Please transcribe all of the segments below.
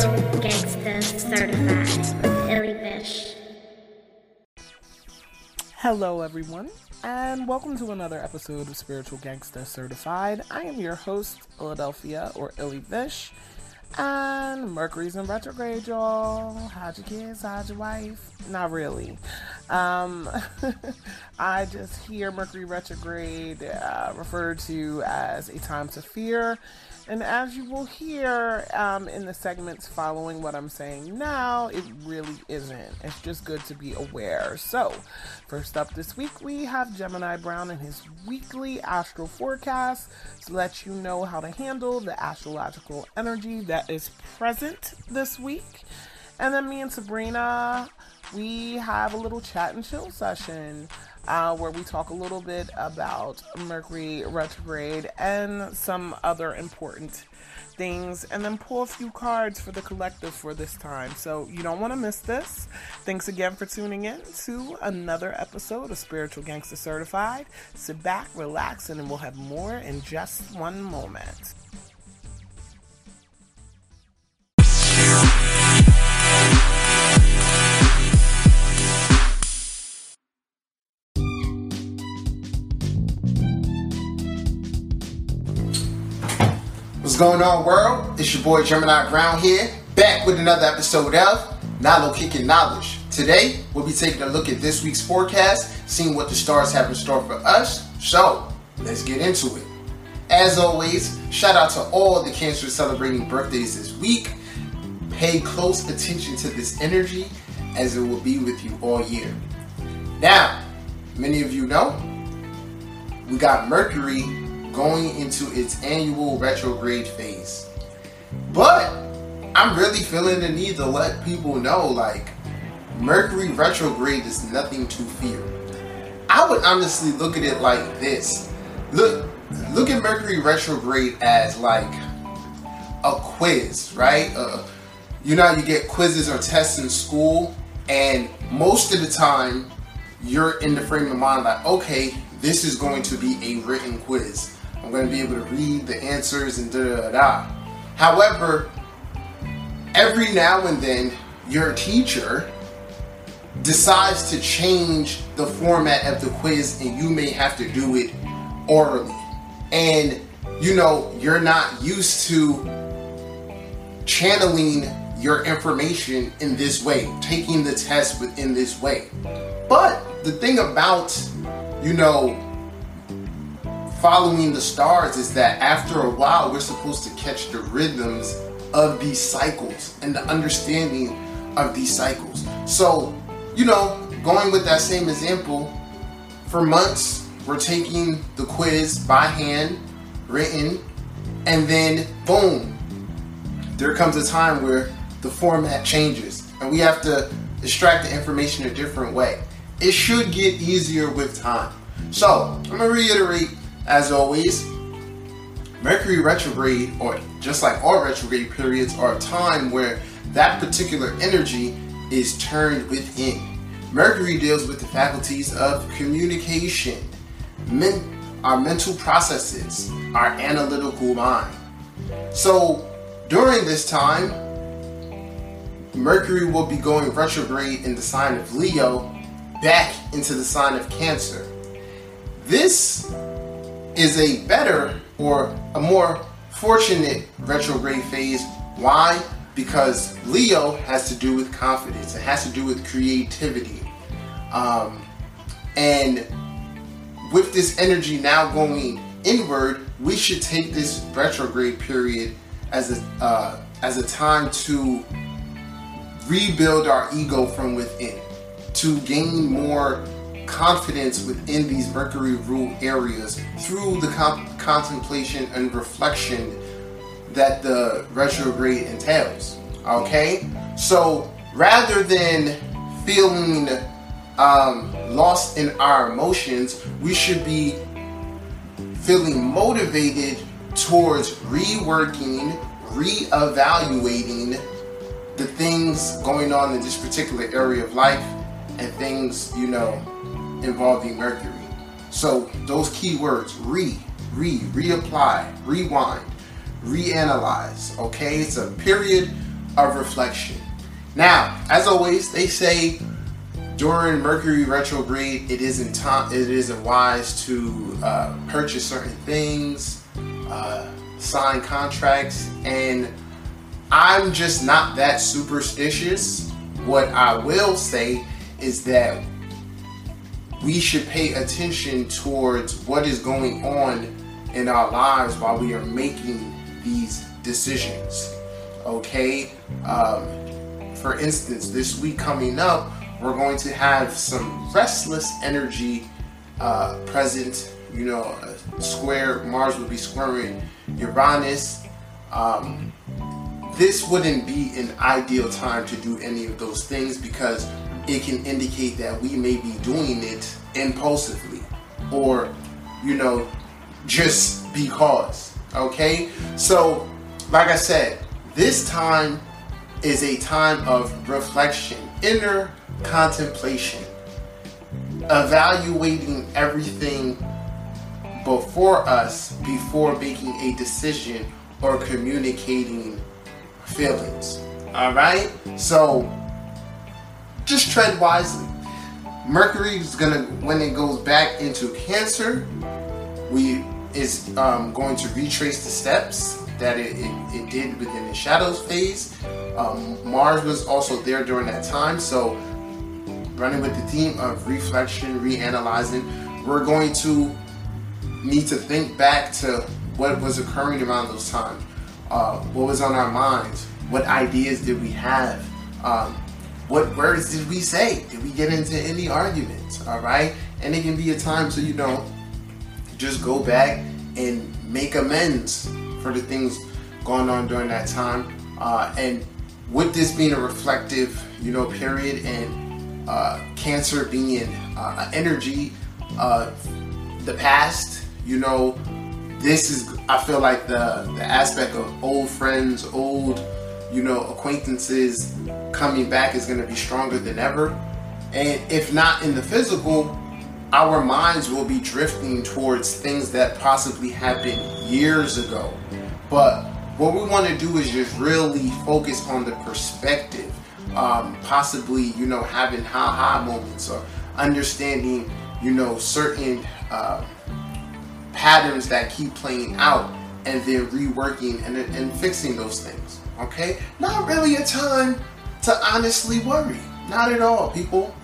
Spiritual Gangsta Certified with Ellie Bish. Hello everyone, and welcome to another episode of Spiritual Gangsta Certified. I am your host, Philadelphia, or Ellie Bish, and Mercury's in retrograde, y'all. How'd your kids? How'd your wife? Not really. I just hear Mercury retrograde referred to as a time to fear. And as you will hear in the segments following what I'm saying now, it really isn't. It's just good to be aware. So, first up this week, we have Gemini Brown and his weekly astral forecast to let you know how to handle the astrological energy that is present this week. And then me and Sabrina, we have a little chat and chill session where we talk a little bit about Mercury retrograde and some other important things, and then pull a few cards for the collective for this time. So you don't want to miss this. Thanks again for tuning in to another episode of Spiritual Gangsta Certified. Sit back, relax, and we'll have more in just one moment. What's going on, world? It's your boy Gemini Brown here, back with another episode of Nalo Kicking Knowledge. Today, we'll be taking a look at this week's forecast, seeing what the stars have in store for us. So, let's get into it. As always, shout out to all the Cancers celebrating birthdays this week. Pay close attention to this energy, as it will be with you all year. Now, many of you know, we got Mercury going into its annual retrograde phase, but I'm really feeling the need to let people know, like, Mercury retrograde is nothing to fear. I would honestly look at it like this. Look at Mercury retrograde as like a quiz, right? You know how you get quizzes or tests in school, and most of the time you're in the frame of mind like, okay, this is going to be a written quiz. I'm going to be able to read the answers and da-da-da. However, every now and then, your teacher decides to change the format of the quiz, and you may have to do it orally. And, you know, you're not used to channeling your information in this way, taking the test within this way. But the thing about, you know, following the stars is that after a while, we're supposed to catch the rhythms of these cycles and the understanding of these cycles. So, you know, going with that same example, for months, we're taking the quiz by hand, written, and then boom, there comes a time where the format changes and we have to extract the information a different way. It should get easier with time. So, I'm gonna reiterate, as always, Mercury retrograde, or just like all retrograde periods, are a time where that particular energy is turned within. Mercury deals with the faculties of communication, our mental processes, our analytical mind. So, during this time, Mercury will be going retrograde in the sign of Leo, back into the sign of Cancer. This is a better, or a more fortunate, retrograde phase. Why? Because Leo has to do with confidence. It has to do with creativity. And with this energy now going inward, we should take this retrograde period as a time to rebuild our ego from within, to gain more confidence within these Mercury rule areas through the contemplation and reflection that the retrograde entails. Okay? So rather than feeling lost in our emotions, we should be feeling motivated towards reworking, reevaluating the things going on in this particular area of life, and things, you know, involving Mercury. So those key words: reapply, rewind, reanalyze. Okay, it's a period of reflection. Now, as always, they say during Mercury retrograde, it isn't wise to purchase certain things, sign contracts, and I'm just not that superstitious. What I will say is that we should pay attention towards what is going on in our lives while we are making these decisions. Okay? For instance, this week coming up, we're going to have some restless energy present. You know, a square, Mars would be squaring Uranus. This wouldn't be an ideal time to do any of those things because it can indicate that we may be doing it impulsively or, you know, just because. Okay? So, like I said, this time is a time of reflection, inner contemplation, evaluating everything before us before making a decision or communicating feelings. All right? So, just tread wisely. Mercury is gonna, when it goes back into Cancer, is going to retrace the steps that it did within the shadows phase. Mars was also there during that time, so running with the theme of reflection, reanalyzing, we're going to need to think back to what was occurring around those times, what was on our minds, what ideas did we have, what words did we say, did we get into any arguments, all right? And it can be a time so you don't just go back and make amends for the things going on during that time. And with this being a reflective, you know, period, and Cancer being energy, the past, you know, this is, I feel like the aspect of old friends, old, you know, acquaintances coming back is going to be stronger than ever. And if not in the physical, our minds will be drifting towards things that possibly happened years ago. But what we want to do is just really focus on the perspective, possibly, you know, having ha-ha moments or understanding, you know, certain patterns that keep playing out and then reworking and fixing those things, okay? Not really a time to honestly worry. Not at all, people.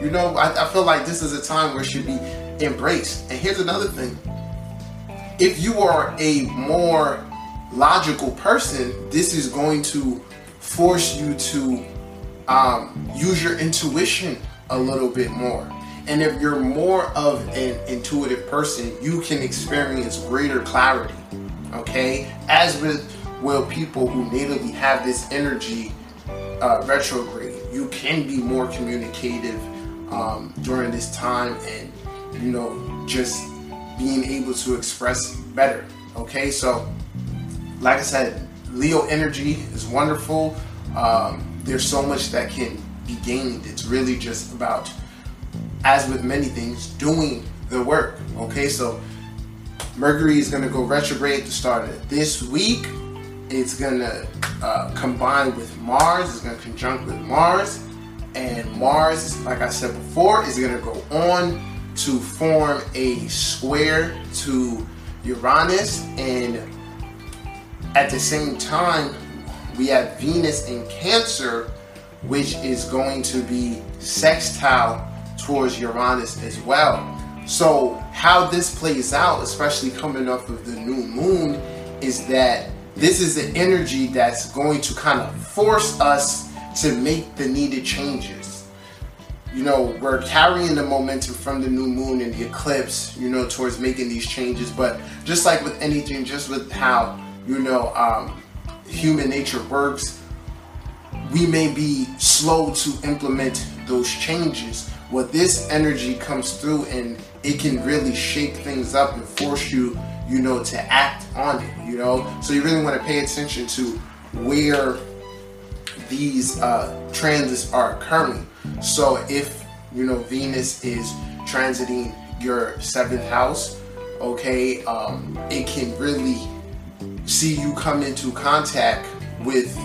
You know, I feel like this is a time where it should be embraced. And here's another thing. If you are a more logical person, this is going to force you to use your intuition a little bit more. And if you're more of an intuitive person, you can experience greater clarity, okay? As with people who natively have this energy retrograde, you can be more communicative during this time and, you know, just being able to express better, okay? So, like I said, Leo energy is wonderful. There's so much that can be gained. It's really just about, as with many things, doing the work. Okay, so Mercury is going to go retrograde at the start of this week. It's going to combine with Mars. It's going to conjunct with Mars. And Mars, like I said before, is going to go on to form a square to Uranus. And at the same time, we have Venus in Cancer, which is going to be sextile towards Uranus as well. So how this plays out, especially coming up with the new moon, is that this is the energy that's going to kind of force us to make the needed changes. You know, we're carrying the momentum from the new moon and the eclipse, you know, towards making these changes. But just like with anything, just with how, you know, human nature works, we may be slow to implement those changes. Well, this energy comes through and it can really shake things up and force you, you know, to act on it, you know? So you really want to pay attention to where these transits are occurring. So if, you know, Venus is transiting your seventh house, okay, it can really see you come into contact with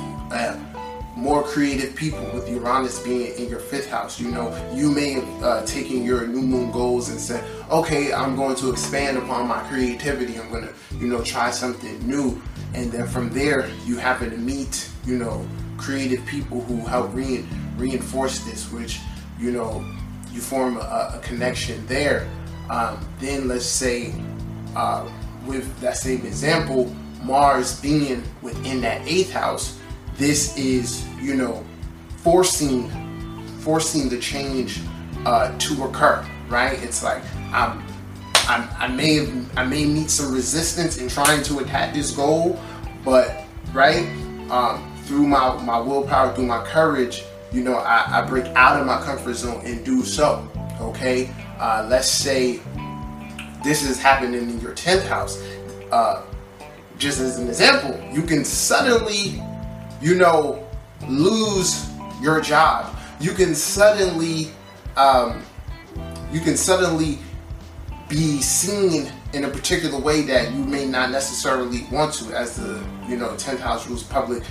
more creative people with Uranus being in your fifth house. You know, you may have taken your new moon goals and said, okay, I'm going to expand upon my creativity. I'm going to, you know, try something new. And then from there, you happen to meet, you know, creative people who help reinforce this, which, you know, you form a connection there. Then let's say with that same example, Mars being within that eighth house, this is, you know, forcing the change to occur, right? It's like I may meet some resistance in trying to attack this goal, but right through my willpower, through my courage, you know, I break out of my comfort zone and do so. Okay, let's say this is happening in your 10th house. Just as an example, you can suddenly, you know, lose your job. You can suddenly be seen in a particular way that you may not necessarily want to, as the, you know, 10th house rules public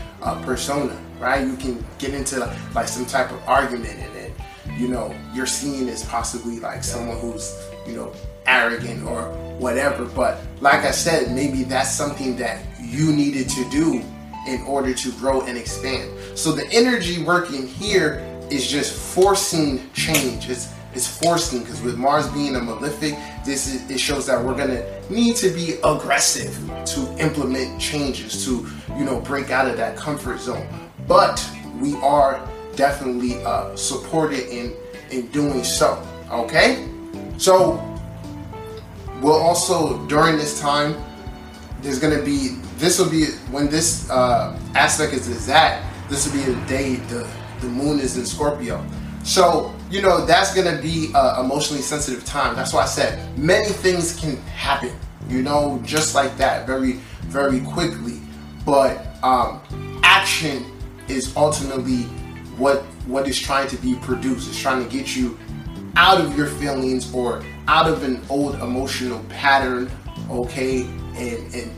persona, right? You can get into like some type of argument, and then, you know, you're seen as possibly like someone who's, you know, arrogant or whatever. But like I said, maybe that's something that you needed to do in order to grow and expand. So the energy working here is just forcing change. It's forcing, because with Mars being a malefic, it shows that we're gonna need to be aggressive to implement changes, to, you know, break out of that comfort zone. But we are definitely supported in doing so. Okay, so we'll also, during this time, when this aspect is exact, this will be the day the moon is in Scorpio. So, you know, that's going to be an emotionally sensitive time. That's why I said many things can happen, you know, just like that, very, very quickly. But action is ultimately what is trying to be produced. It's trying to get you out of your feelings or out of an old emotional pattern, okay, and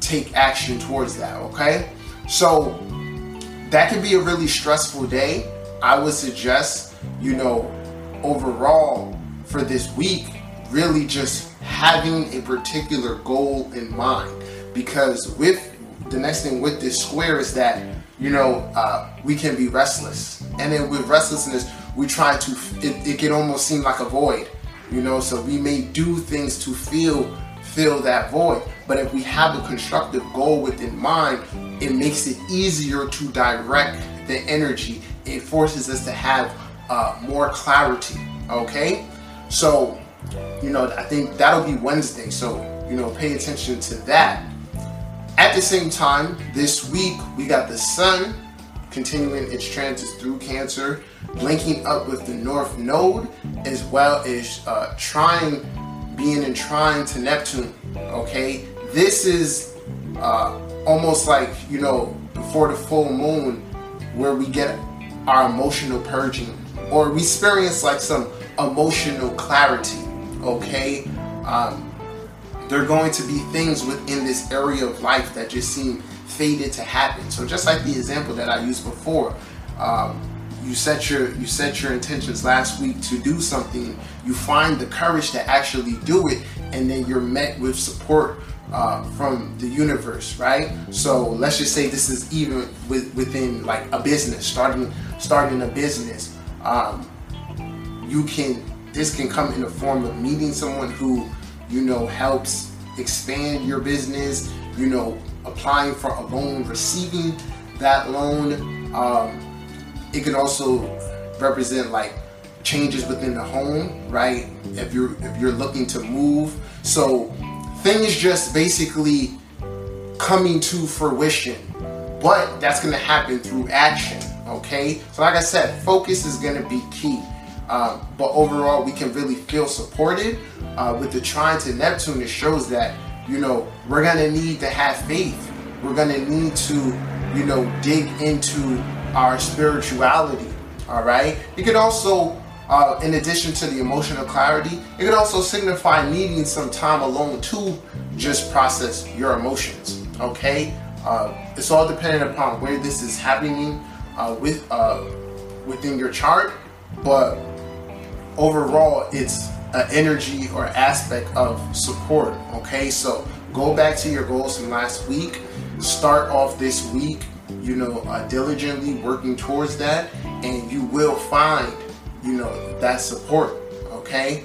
take action towards that, okay? So that could be a really stressful day. I would suggest, you know, overall for this week, really just having a particular goal in mind, because with the next thing with this square is that, you know, we can be restless, and then with restlessness, we try to, it can almost seem like a void, you know, so we may do things to fill that void. But if we have a constructive goal within mind, it makes it easier to direct the energy. It forces us to have more clarity, okay? So, you know, I think that'll be Wednesday, so, you know, pay attention to that. At the same time, this week, we got the sun continuing its transits through Cancer, linking up with the North Node, as well as being in trine to Neptune, okay? This is almost like, you know, before the full moon, where we get our emotional purging, or we experience like some emotional clarity, okay? There are going to be things within this area of life that just seem fated to happen. So just like the example that I used before, you set your intentions last week to do something, you find the courage to actually do it, and then you're met with support from the universe, right? So let's just say this is even within like a business, starting a business. This can come in the form of meeting someone who, you know, helps expand your business, you know, applying for a loan, receiving that loan. It could also represent like changes within the home, right? If you're looking to move. So things just basically coming to fruition, but that's going to happen through action, okay? So like I said, focus is going to be key. But overall, we can really feel supported. With the trine to Neptune, it shows that, you know, we're going to need to have faith. We're going to need to, you know, dig into our spirituality, all right? It could also, in addition to the emotional clarity, it could also signify needing some time alone to just process your emotions, okay? It's all dependent upon where this is happening. within your chart, but overall it's an energy or aspect of support. Okay, so go back to your goals from last week. Start off this week, you know, diligently working towards that, and you will find, you know, that support. Okay.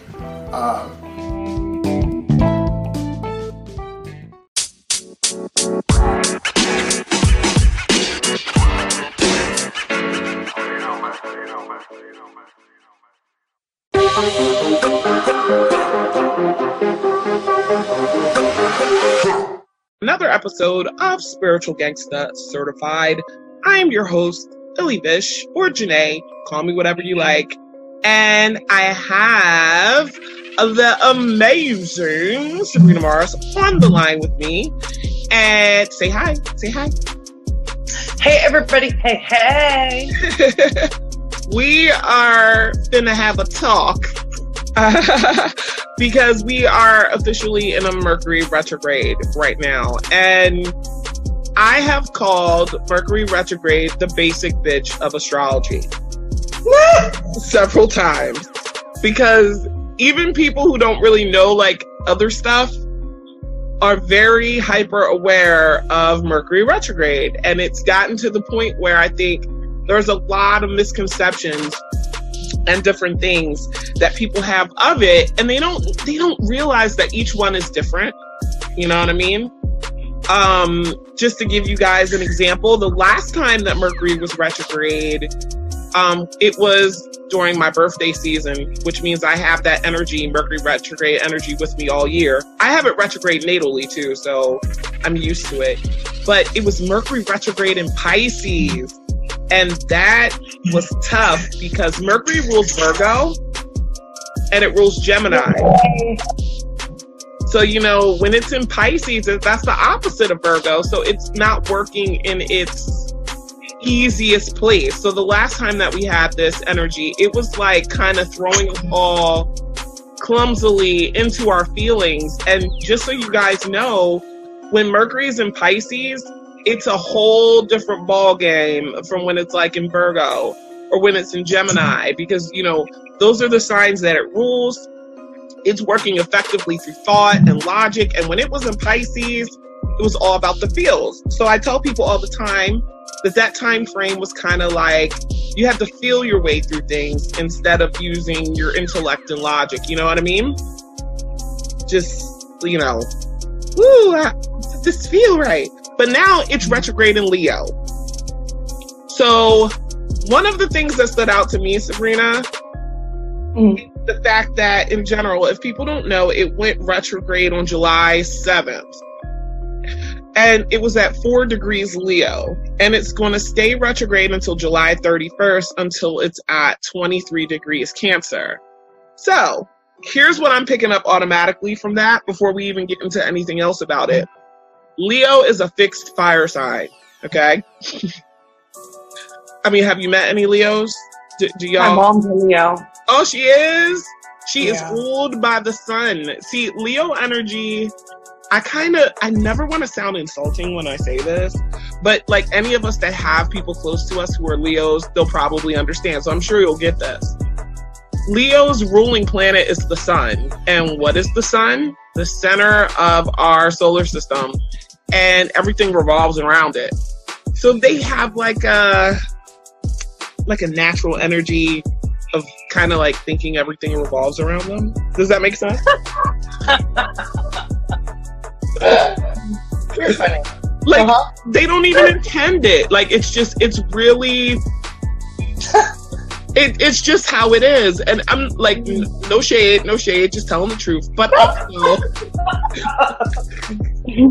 Another episode of Spiritual Gangsta Certified. I am your host, Illy Bish, or Janae. Call me whatever you like. And I have the amazing Sabrina Morris on the line with me. And say hi. Say hi. Hey, everybody. Hey, hey. We are gonna have a talk because we are officially in a Mercury retrograde right now. And I have called Mercury retrograde the basic bitch of astrology several times, because even people who don't really know like other stuff are very hyper aware of Mercury retrograde. And it's gotten to the point where I think there's a lot of misconceptions and different things that people have of it, and they don't realize that each one is different. You know what I mean? Just to give you guys an example, the last time that Mercury was retrograde, it was during my birthday season, which means I have that energy, Mercury retrograde energy, with me all year. I have it retrograde natally too, so I'm used to it. But it was Mercury retrograde in Pisces. And that was tough because Mercury rules Virgo and it rules Gemini. So, you know, when it's in Pisces, that's the opposite of Virgo. So it's not working in its easiest place. So the last time that we had this energy, it was like kind of throwing a ball clumsily into our feelings. And just so you guys know, when Mercury's in Pisces, it's a whole different ball game from when it's like in Virgo or when it's in Gemini, because, you know, those are the signs that it rules. It's working effectively through thought and logic. And when it was in Pisces, it was all about the feels. So I tell people all the time that that time frame was kind of like you had to feel your way through things instead of using your intellect and logic. You know what I mean? Just, you know, ooh, just feel right. But now it's retrograde in Leo. So one of the things that stood out to me, Sabrina, is the fact that in general, if people don't know, it went retrograde on July 7th. And it was at 4 degrees Leo. And it's going to stay retrograde until July 31st, until it's at 23 degrees Cancer. So here's what I'm picking up automatically from that before we even get into anything else about it. Leo is a fixed fire sign, okay? I mean, have you met any Leos? Do y'all? My mom's a Leo. Oh, she is? She is ruled by the sun. See, Leo energy, I never want to sound insulting when I say this, but like any of us that have people close to us who are Leos, they'll probably understand. So I'm sure you'll get this. Leo's ruling planet is the sun. And what is the sun? The center of our solar system, and everything revolves around it. So they have like a natural energy of kind of like thinking everything revolves around them. Does that make sense? You're funny. Like they don't even intend it. Like it's really It's just how it is. And I'm like, no shade, just telling the truth. But also, because you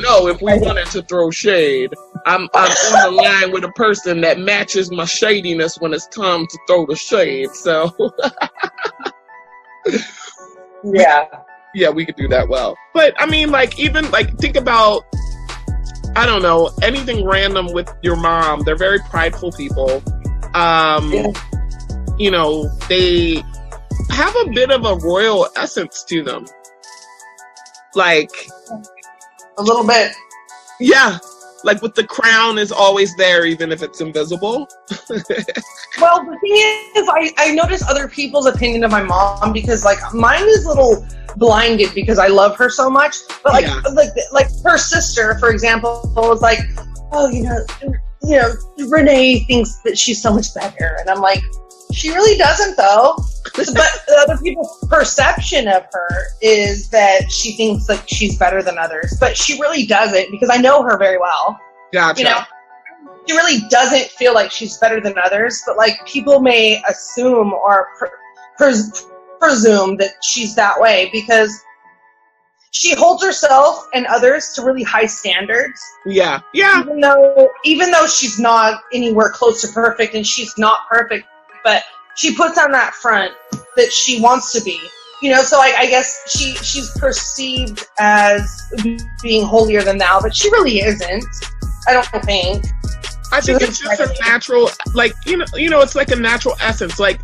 know, if we wanted to throw shade, I'm on the line with a person that matches my shadiness when it's time to throw the shade. So, yeah, we could do that well. But I mean, like, even like, think about, I don't know, anything random with your mom. They're very prideful people. You know, they have a bit of a royal essence to them. Like, a little bit. Yeah. like with the crown is always there, even if it's invisible. Well, the thing is, I notice other people's opinion of my mom, because like mine is a little blinded because I love her so much. But like, yeah. like her sister, for example, was like, oh, you know, Renee thinks that she's so much better, and I'm like, she really doesn't though. But other people's perception of her is that she thinks like she's better than others, but she really doesn't, because I know her very well. Gotcha. You know, she really doesn't feel like she's better than others, but like people may assume or presume that she's that way because she holds herself and others to really high standards. Yeah, yeah. Even though she's not anywhere close to perfect, and she's not perfect, but she puts on that front that she wants to be, you know. So I guess she's perceived as being holier than thou, but she really isn't. I don't think. I think it's just a natural, like, you know, it's like a natural essence. Like,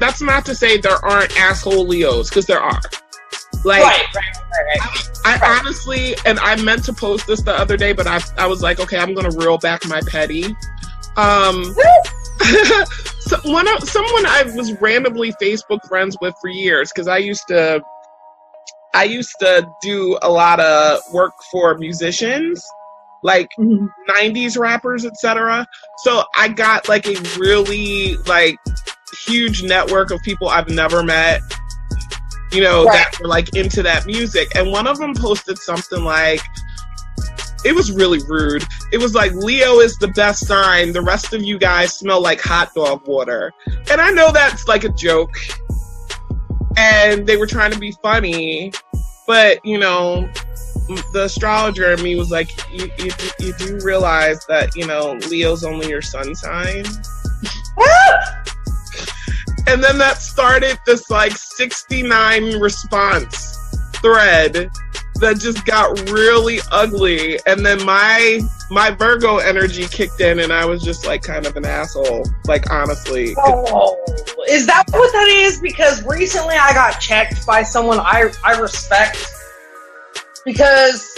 that's not to say there aren't asshole Leos, because there are. Like, right. I honestly, and I meant to post this the other day, but I was like, okay, I'm gonna reel back my petty. So someone I was randomly Facebook friends with for years, because I used to do a lot of work for musicians, like 90s rappers, etc. So I got like a really like huge network of people I've never met, you know, right, that were like into that music. And one of them posted something like, it was really rude. It was like, Leo is the best sign. The rest of you guys smell like hot dog water. And I know that's like a joke, and they were trying to be funny, but, you know, the astrologer in me was like, you do realize that, you know, Leo's only your sun sign? And then that started this like 69 response thread that just got really ugly, and then my Virgo energy kicked in, and I was just like kind of an asshole, like, honestly. Oh, is that what that is? Because recently I got checked by someone I respect, because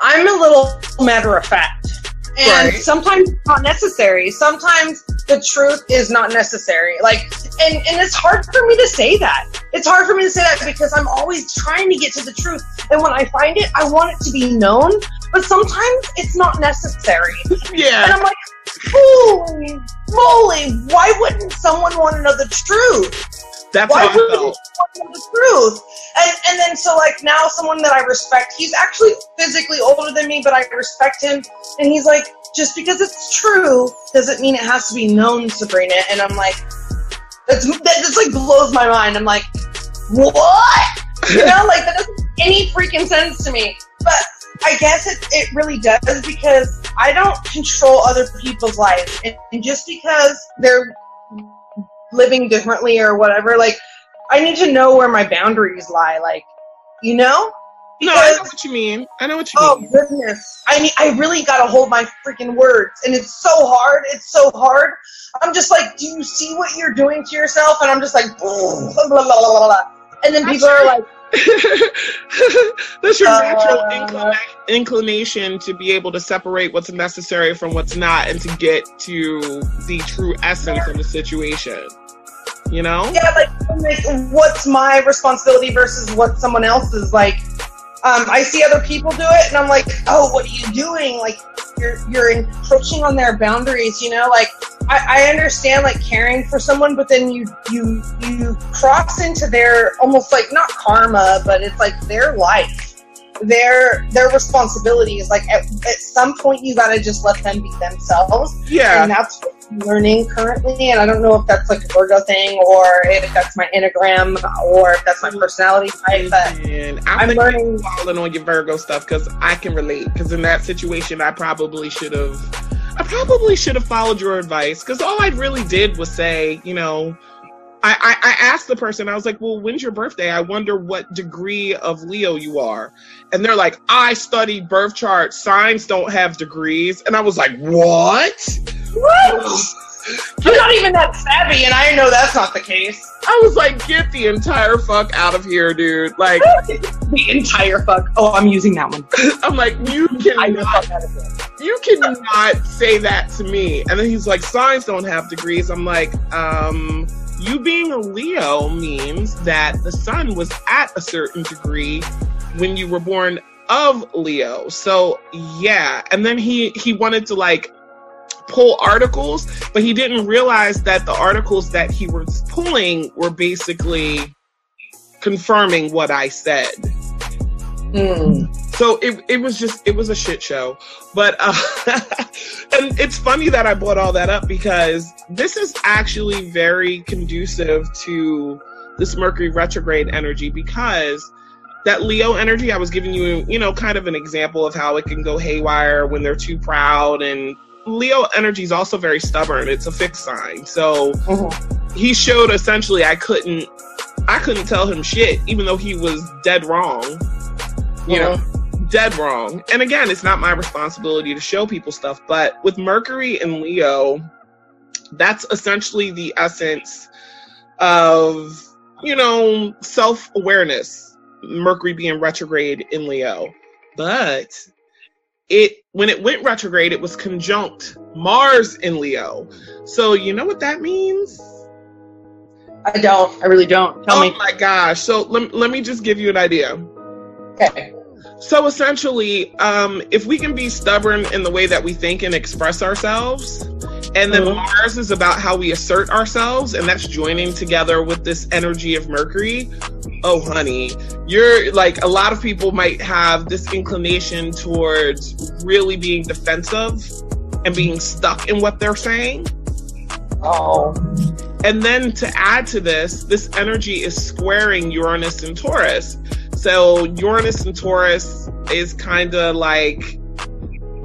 I'm a little matter of fact, and right, sometimes it's not necessary. Sometimes the truth is not necessary. Like, and it's hard for me to say that. It's hard for me to say that because I'm always trying to get to the truth. And when I find it, I want it to be known. But sometimes it's not necessary. Yeah. And I'm like, holy moly, why wouldn't someone want to know the truth? That's why wouldn't someone want to know the truth? And then so like now someone that I respect, he's actually physically older than me, but I respect him. And he's like, just because it's true doesn't mean it has to be known, Sabrina. And I'm like, that just like blows my mind. I'm like, what? You know, like that doesn't make any freaking sense to me. But I guess it really does, because I don't control other people's lives. And just because they're living differently or whatever, like, I need to know where my boundaries lie. Like, you know? Because, no, I know what you mean. Oh, goodness. I mean, I really got to hold my freaking words. And it's so hard. I'm just like, do you see what you're doing to yourself? And I'm just like, blah, blah, blah, blah, blah. And then people are like, that's your natural inclination to be able to separate what's necessary from what's not, and to get to the true essence of the situation. You know? Yeah, like what's my responsibility versus what someone else's. Like, I see other people do it, and I'm like, oh, what are you doing? Like, you're encroaching on their boundaries, you know? Like, I understand, like, caring for someone, but then you cross into their, almost like, not karma, but it's like their life, their responsibilities. Like, at some point, you gotta just let them be themselves. Yeah. And that's what I'm learning currently, and I don't know if that's, like, a Virgo thing, or if that's my Enneagram, or if that's my personality type, but I'm learning. Falling on your Virgo stuff, because I can relate, because in that situation, I probably should have followed your advice, because all I really did was say, you know, I asked the person, I was like, well, when's your birthday? I wonder what degree of Leo you are. And they're like, I studied birth chart. Signs don't have degrees. And I was like, what? You're not even that savvy, and I know that's not the case. I was like, get the entire fuck out of here, dude. Like, the entire fuck. Oh, I'm using that one. I'm like, you cannot. you cannot say that to me. And then he's like, signs don't have degrees. I'm like, you being a Leo means that the sun was at a certain degree when you were born of Leo. So yeah. And then he wanted to like pull articles, but he didn't realize that the articles that he was pulling were basically confirming what I said. So it was a shit show. But and it's funny that I brought all that up, because this is actually very conducive to this Mercury retrograde energy, because that Leo energy, I was giving you, you know, kind of an example of how it can go haywire when they're too proud. And Leo energy is also very stubborn. It's a fixed sign. So he showed essentially I couldn't tell him shit, even though he was dead wrong. You know, dead wrong. And again, it's not my responsibility to show people stuff, but with Mercury and Leo, that's essentially the essence of, you know, self-awareness, Mercury being retrograde in Leo. But when it went retrograde, it was conjunct Mars in Leo. So you know what that means? I don't. I really don't. Tell me. Oh my gosh. So let me just give you an idea. Okay. So essentially, if we can be stubborn in the way that we think and express ourselves, and then Mars is about how we assert ourselves, and that's joining together with this energy of Mercury. Oh, honey, you're like, a lot of people might have this inclination towards really being defensive and being stuck in what they're saying. Oh. And then to add to this, this energy is squaring Uranus and Taurus. So Uranus and Taurus is kind of like,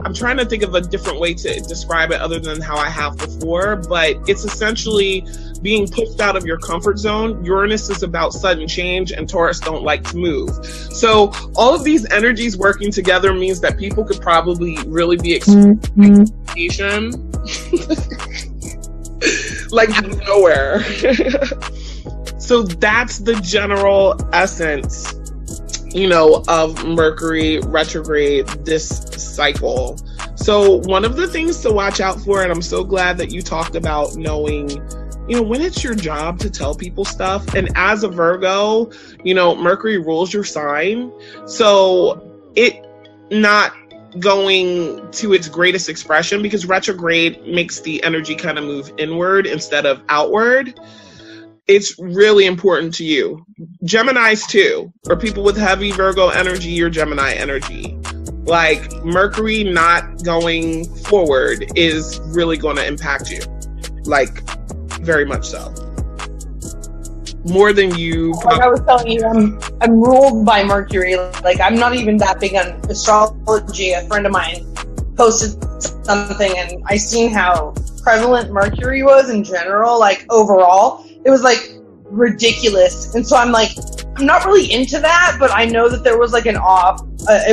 I'm trying to think of a different way to describe it other than how I have before, but it's essentially being pushed out of your comfort zone. Uranus is about sudden change, and Taurus don't like to move. So all of these energies working together means that people could probably really be experiencing like nowhere. So that's the general essence, you know, of Mercury retrograde this cycle. So one of the things to watch out for, and I'm so glad that you talked about knowing, you know, when it's your job to tell people stuff. And as a Virgo, you know, Mercury rules your sign. So it not going to its greatest expression, because retrograde makes the energy kind of move inward instead of outward. It's really important to you. Geminis too, or people with heavy Virgo energy or Gemini energy. Like Mercury not going forward is really going to impact you. Like very much so. More than you. Like I was telling you, I'm ruled by Mercury. Like I'm not even that big on astrology. A friend of mine posted something and I seen how prevalent Mercury was in general, like overall. It was like ridiculous. And so I'm like, I'm not really into that, but I know that there was like it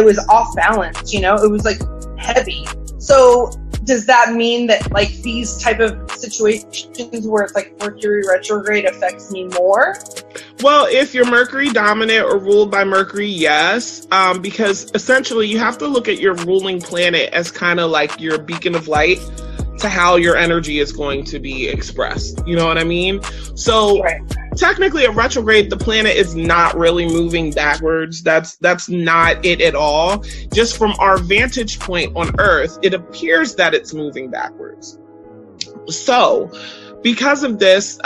was off balance, you know, it was like heavy. So does that mean that like these type of situations where it's like Mercury retrograde affects me more? Well, if you're Mercury dominant or ruled by Mercury, yes. Because essentially you have to look at your ruling planet as kind of like your beacon of light to how your energy is going to be expressed. You know what I mean? So right. Technically a retrograde, the planet is not really moving backwards. That's not it at all. Just from our vantage point on Earth, it appears that it's moving backwards. So because of this,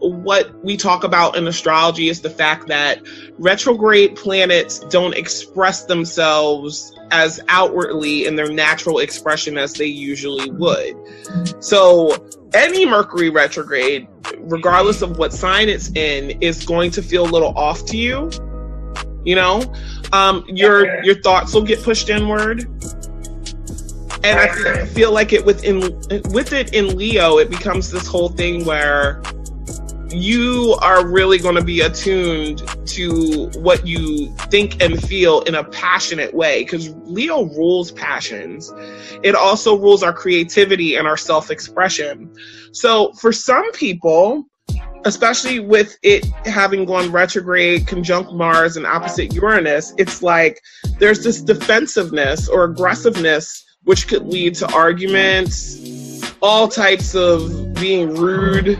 what we talk about in astrology is the fact that retrograde planets don't express themselves as outwardly in their natural expression as they usually would. So any Mercury retrograde, regardless of what sign it's in, is going to feel a little off to you. You know, your thoughts will get pushed inward. And I feel like with it in Leo, it becomes this whole thing where you are really going to be attuned to what you think and feel in a passionate way, because Leo rules passions. It also rules our creativity and our self-expression. So for some people, especially with it having gone retrograde, conjunct Mars and opposite Uranus, it's like there's this defensiveness or aggressiveness which could lead to arguments, all types of being rude,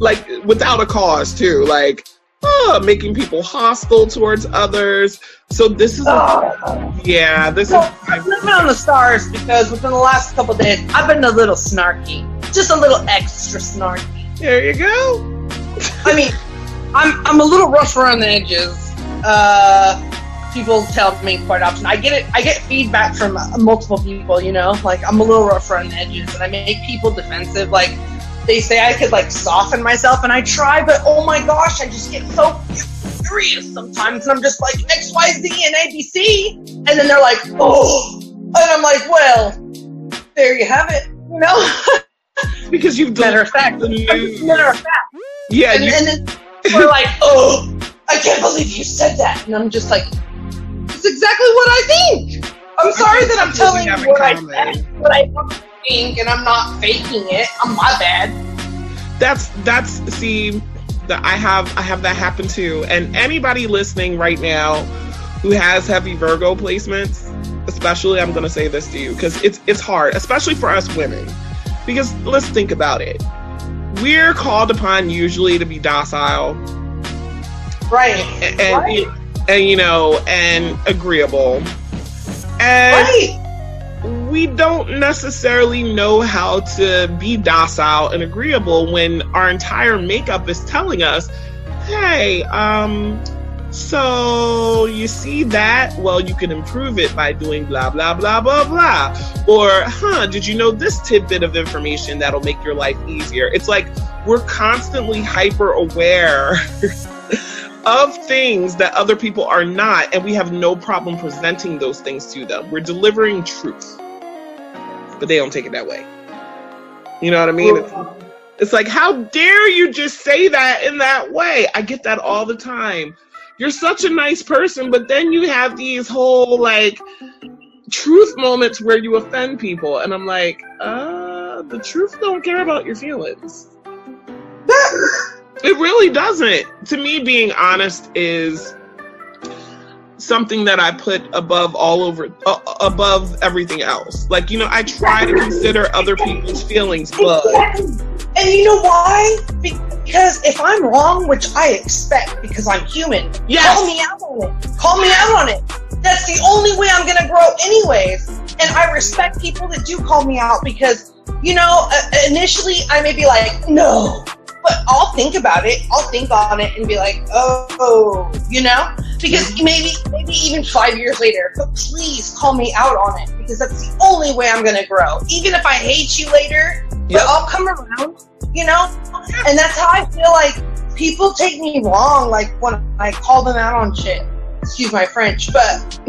like without a cause too, like making people hostile towards others. So this is, living on the stars, because within the last couple of days, I've been a little snarky, just a little extra snarky. There you go. I mean, I'm a little rough around the edges. People tell me quite often. I get it. I get feedback from multiple people, you know, like I'm a little rough around the edges and I make people defensive. Like they say I could like soften myself and I try, but oh my gosh, I just get so furious sometimes. And I'm just like X, Y, Z and ABC. And then they're like, oh, and I'm like, well, there you have it. No, because you've done matter of fact. Yeah. And then we're like, oh, I can't believe you said that. And I'm just like, it's exactly what I think. I'm sorry that I'm telling you what I said, what I think, and I'm not faking it. I'm my bad. I have that happen too. And anybody listening right now who has heavy Virgo placements, especially, I'm going to say this to you because it's hard, especially for us women, because let's think about it. We're called upon usually to be docile. Right. And you know, and agreeable. And we don't necessarily know how to be docile and agreeable when our entire makeup is telling us, hey, so you see that? Well, you can improve it by doing blah, blah, blah, blah, blah. Or, did you know this tidbit of information that'll make your life easier? It's like we're constantly hyper aware of things that other people are not, and we have no problem presenting those things to them. We're delivering truth, but they don't take it that way. You know what I mean? It's like, how dare you just say that in that way? I get that all the time. You're such a nice person, but then you have these whole like truth moments where you offend people, and I'm like, the truth don't care about your feelings. It really doesn't. To me, being honest is something that I put above everything else. Like, you know, I try to consider other people's feelings, but... And you know why? Because if I'm wrong, which I expect because I'm human, call me out on it. That's the only way I'm going to grow anyways. And I respect people that do call me out because, you know, initially I may be like, no. But I'll think about it. I'll think on it and be like, oh, you know, because maybe even 5 years later, but please call me out on it because that's the only way I'm going to grow. Even if I hate you later, but I'll come around, you know, and that's how I feel like people take me wrong. Like when I call them out on shit, excuse my French, but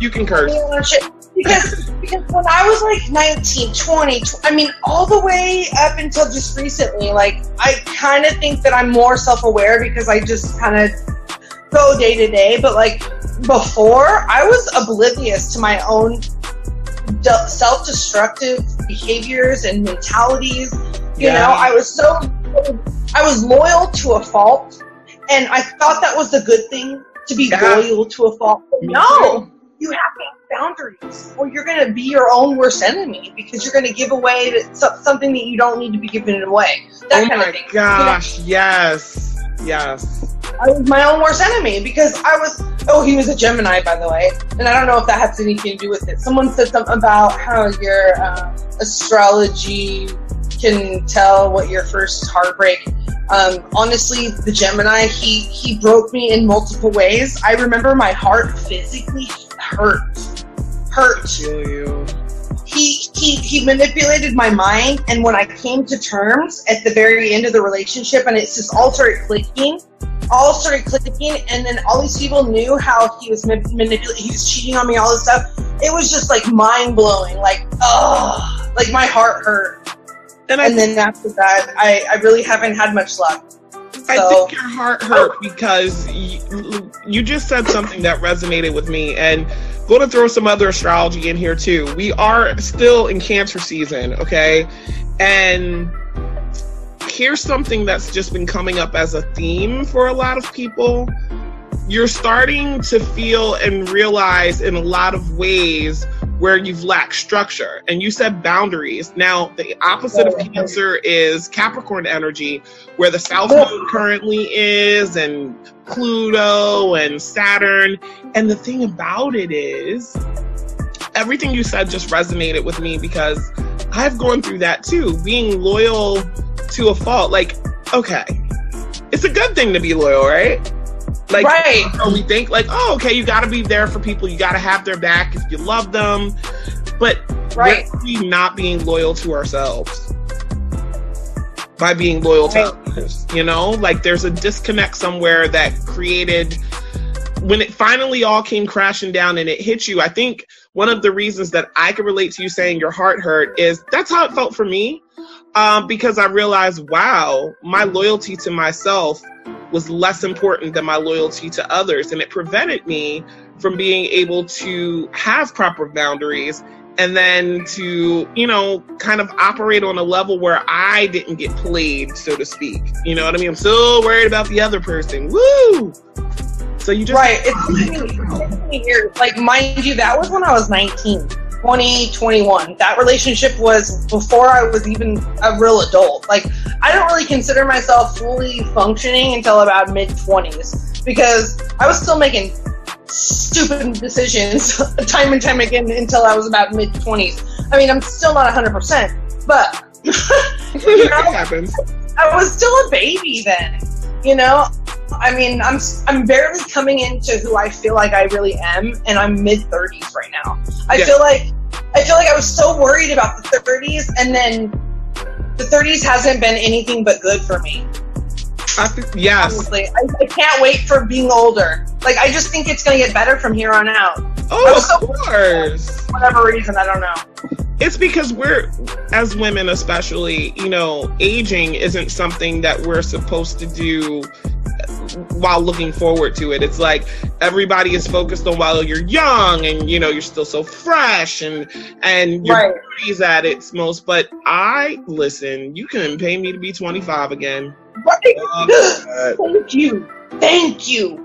you can curse. Because when I was like 19, 20, I mean, all the way up until just recently, like, I kind of think that I'm more self-aware because I just kind of go day to day. But like before, I was oblivious to my own self-destructive behaviors and mentalities. You know, I was loyal to a fault. And I thought that was the good thing, to be loyal to a fault. But no, you have to boundaries, or you're going to be your own worst enemy because you're going to give away something that you don't need to be giving away. That kind of thing. Oh my gosh, you know? Yes. I was my own worst enemy because he was a Gemini, by the way, and I don't know if that has anything to do with it. Someone said something about how your astrology can tell what your first heartbreak. Honestly, the Gemini, he broke me in multiple ways. I remember my heart physically hurt. He manipulated my mind, and when I came to terms at the very end of the relationship, and it's just all started clicking, and then all these people knew how he was manipulating, he was cheating on me, all this stuff. It was just like mind-blowing, like like my heart hurt. And then after that, I really haven't had much luck. So. I think your heart hurt because you just said something that resonated with me. And I'm going to throw some other astrology in here, too. We are still in Cancer season, okay? And here's something that's just been coming up as a theme for a lot of people. you're starting to feel and realize in a lot of ways where you've lacked structure. And you said boundaries. Now, the opposite of Cancer is Capricorn energy, where the South Node currently is, and Pluto and Saturn. And the thing about it is, everything you said just resonated with me, because I've gone through that too, being loyal to a fault. Like, okay, it's a good thing to be loyal, right? Like, right. So we think like, oh, okay, you got to be there for people. You got to have their back if you love them. But right, we not being loyal to ourselves by being loyal to others, you know, like there's a disconnect somewhere that created when it finally all came crashing down and it hit you. I think one of the reasons that I could relate to you saying your heart hurt is that's how it felt for me, because I realized, wow, my loyalty to myself was less important than my loyalty to others. And it prevented me from being able to have proper boundaries and then to, you know, kind of operate on a level where I didn't get played, so to speak. You know what I mean? I'm so worried about the other person. Woo! So you just... Right. It's been years. Like, mind you, that was when I was 19, 20, 21. That relationship was before I was even a real adult. Like, I don't really consider myself fully functioning until about mid-20s, because I was still making stupid decisions time and time again until I was about mid-20s. I mean, I'm still not 100%, but you know, I was still a baby then, you know? I mean, I'm barely coming into who I feel like I really am, and I'm mid-30s right now. I feel like I was so worried about the 30s, and then the 30s hasn't been anything but good for me. Yes. Honestly, I can't wait for being older. Like, I just think it's going to get better from here on out. Oh, of course. For whatever reason, I don't know. It's because we're, as women especially, you know, aging isn't something that we're supposed to do while looking forward to it. It's like everybody is focused on while you're young and, you know, you're still so fresh and your body's at its most. But you couldn't pay me to be 25 again. Right. Thank you.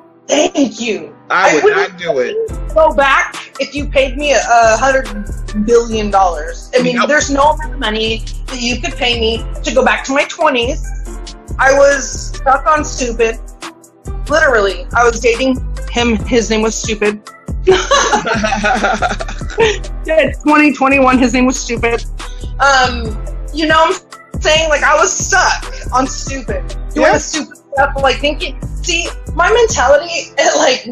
I would not do it. Go back if you paid me $100 billion. I mean, there's no amount of money that you could pay me to go back to my 20s. I was stuck on stupid. Literally, I was dating him. His name was Stupid. 2021. His name was Stupid. You know what I'm saying? Like, I was stuck on stupid. Doing stupid stuff, like thinking. See, my mentality at like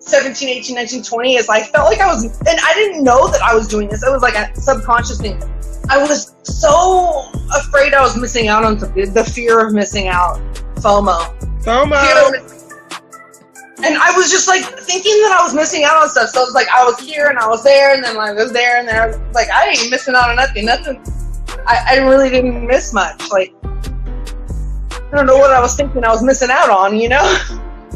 17, 18, 19, 20 is I felt like I was, and I didn't know that I was doing this. It was like a subconscious thing. I was so afraid I was missing out on something. The fear of missing out. FOMO. And I was just like thinking that I was missing out on stuff. So it was like I was here and I was there, and then I was there and there. Like, I ain't missing out on nothing. I really didn't miss much. Like, I don't know what I was thinking I was missing out on, you know?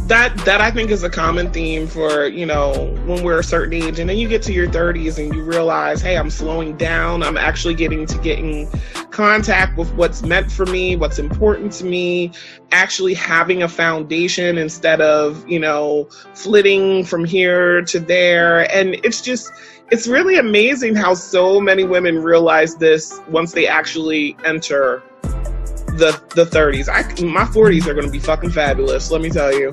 That I think is a common theme for, you know, when we're a certain age, and then you get to your 30s and you realize, hey, I'm slowing down. I'm actually getting to get in contact with what's meant for me, what's important to me, actually having a foundation instead of, you know, flitting from here to there. And it's just, it's really amazing how so many women realize this once they actually enter the 30s. My 40s are going to be fucking fabulous, let me tell you.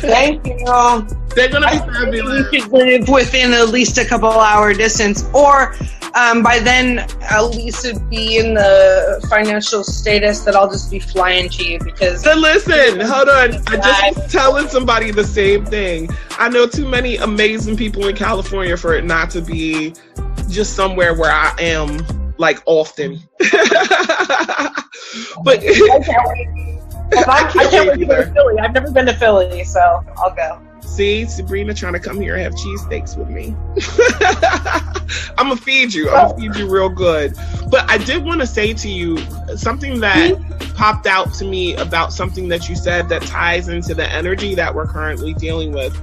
Thank you. They're going to be fabulous. You should live within at least a couple hour distance, or by then at least it'd be in the financial status that I'll just be flying to you, because... So listen, hold on. I just was telling somebody the same thing. I know too many amazing people in California for it not to be just somewhere where I am, like, often. But I can't wait. I can't wait to go to Philly. I've never been to Philly, so I'll go. See, Sabrina trying to come here and have cheesesteaks with me. I'm going to feed you. I'm going to feed you real good. But I did want to say to you something that popped out to me about something that you said that ties into the energy that we're currently dealing with.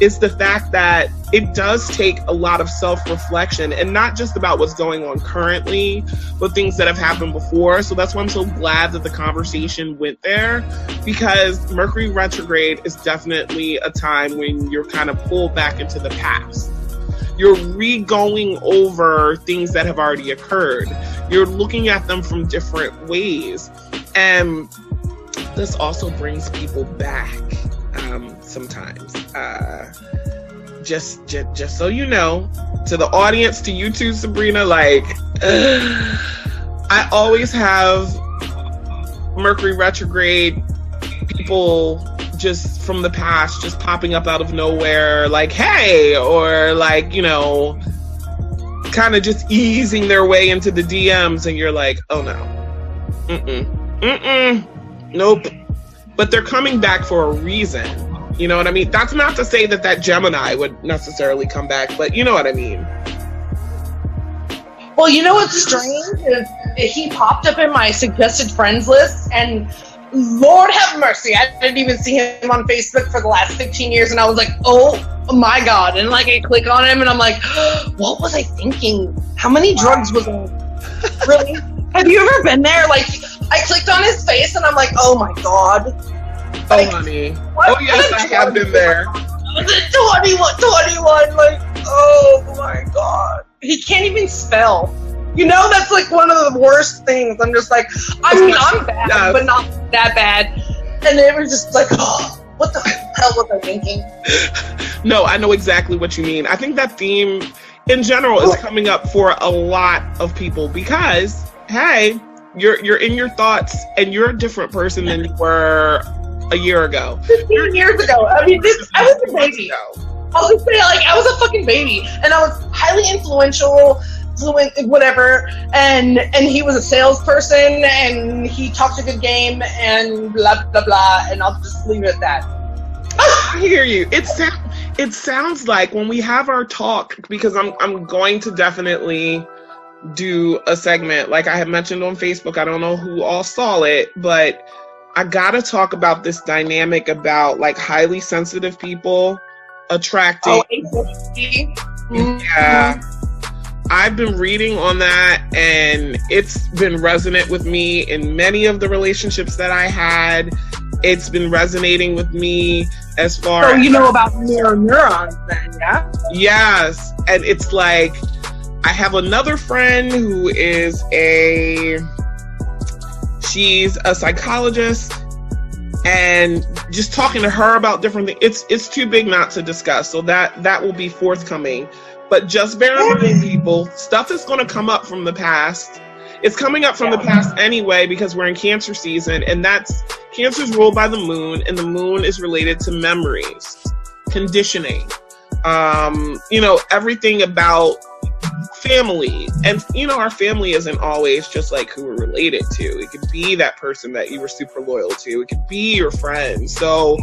is the fact that it does take a lot of self-reflection, and not just about what's going on currently, but things that have happened before. So that's why I'm so glad that the conversation went there, because Mercury retrograde is definitely a time when you're kind of pulled back into the past. You're re-going over things that have already occurred. You're looking at them from different ways. And this also brings people back sometimes. Just so you know, to the audience, to you too, Sabrina, like, I always have Mercury retrograde people just from the past just popping up out of nowhere, like, hey, or like, you know, kind of just easing their way into the DMs, and you're like, oh no, nope. But they're coming back for a reason, you know what I mean? That's not to say that that Gemini would necessarily come back, but you know what I mean. Well, you know what's strange is he popped up in my suggested friends list, and Lord have mercy, I didn't even see him on Facebook for the last 15 years, and I was like, oh my God. And like, I click on him and I'm like, what was I thinking? How many drugs was I really? Have you ever been there? Like, I clicked on his face and I'm like, oh my God. Like, oh honey. Oh yes, I have been there. 21, like, oh my God. He can't even spell. You know, that's like one of the worst things. I'm just like, I mean, I'm bad, yes, but not that bad. And they were just like, oh, what the hell was I thinking? No, I know exactly what you mean. I think that theme in general is coming up for a lot of people because, hey, you're in your thoughts and you're a different person than you were a year ago. 15 years ago. I mean, I was a baby. I was saying, like, I was a fucking baby, and I was highly influential, whatever, and he was a salesperson, and he talked a good game, and blah blah blah, and I'll just leave it at that. I hear you. It sounds like when we have our talk, because I'm going to definitely do a segment, like I had mentioned on Facebook. I don't know who all saw it, but I gotta talk about this dynamic about like highly sensitive people attracting. Oh, ADHD. Yeah. I've been reading on that, and it's been resonant with me in many of the relationships that I had. It's been resonating with me as far as... So you know about mirror neurons then, yeah? Yes. And it's like, I have another friend who is she's a psychologist, and just talking to her about different things. It's too big not to discuss. So that will be forthcoming. But just bear in mind, people, stuff is going to come up from the past. It's coming up from the past anyway, because we're in Cancer season, and Cancer's ruled by the moon, and the moon is related to memories, conditioning, you know, everything about family. And, you know, our family isn't always just like who we're related to. It could be that person that you were super loyal to. It could be your friend. So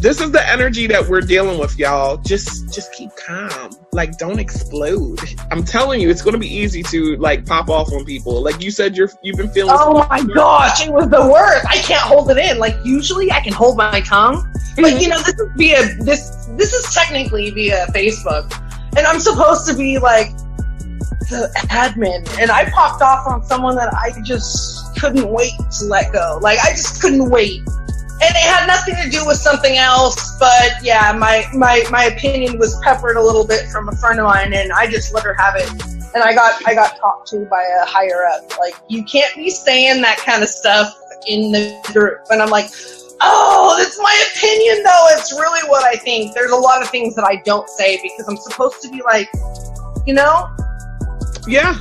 this is the energy that we're dealing with, y'all. Just keep calm. Like, don't explode. I'm telling you, it's going to be easy to, like, pop off on people. Like you said, you've been feeling... Oh, my gosh. It was the worst. I can't hold it in. Like, usually I can hold my tongue. Mm-hmm. But, you know, this is technically via Facebook. And I'm supposed to be, like, the admin. And I popped off on someone that I just couldn't wait to let go. Like, I just couldn't wait. And it had nothing to do with something else, but yeah, my opinion was peppered a little bit from a friend of mine, and I just let her have it. And I got talked to by a higher up. Like, you can't be saying that kind of stuff in the group. And I'm like, oh, that's my opinion though. It's really what I think. There's a lot of things that I don't say because I'm supposed to be like, you know, yeah,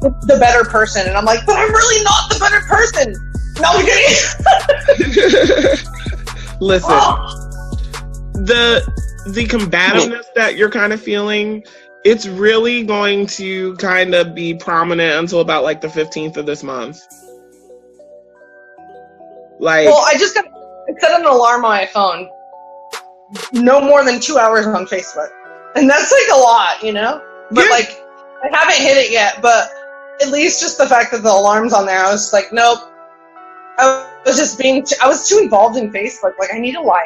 the better person. And I'm like, but I'm really not the better person. No, we didn't. Listen, the combativeness that you're kind of feeling, it's really going to kind of be prominent until about like the 15th of this month. Like, well, I set an alarm on my phone. No more than 2 hours on Facebook, and that's like a lot, you know. But yeah. Like, I haven't hit it yet. But at least just the fact that the alarm's on there, I was like, nope. I was too involved in Facebook. Like, I need a life.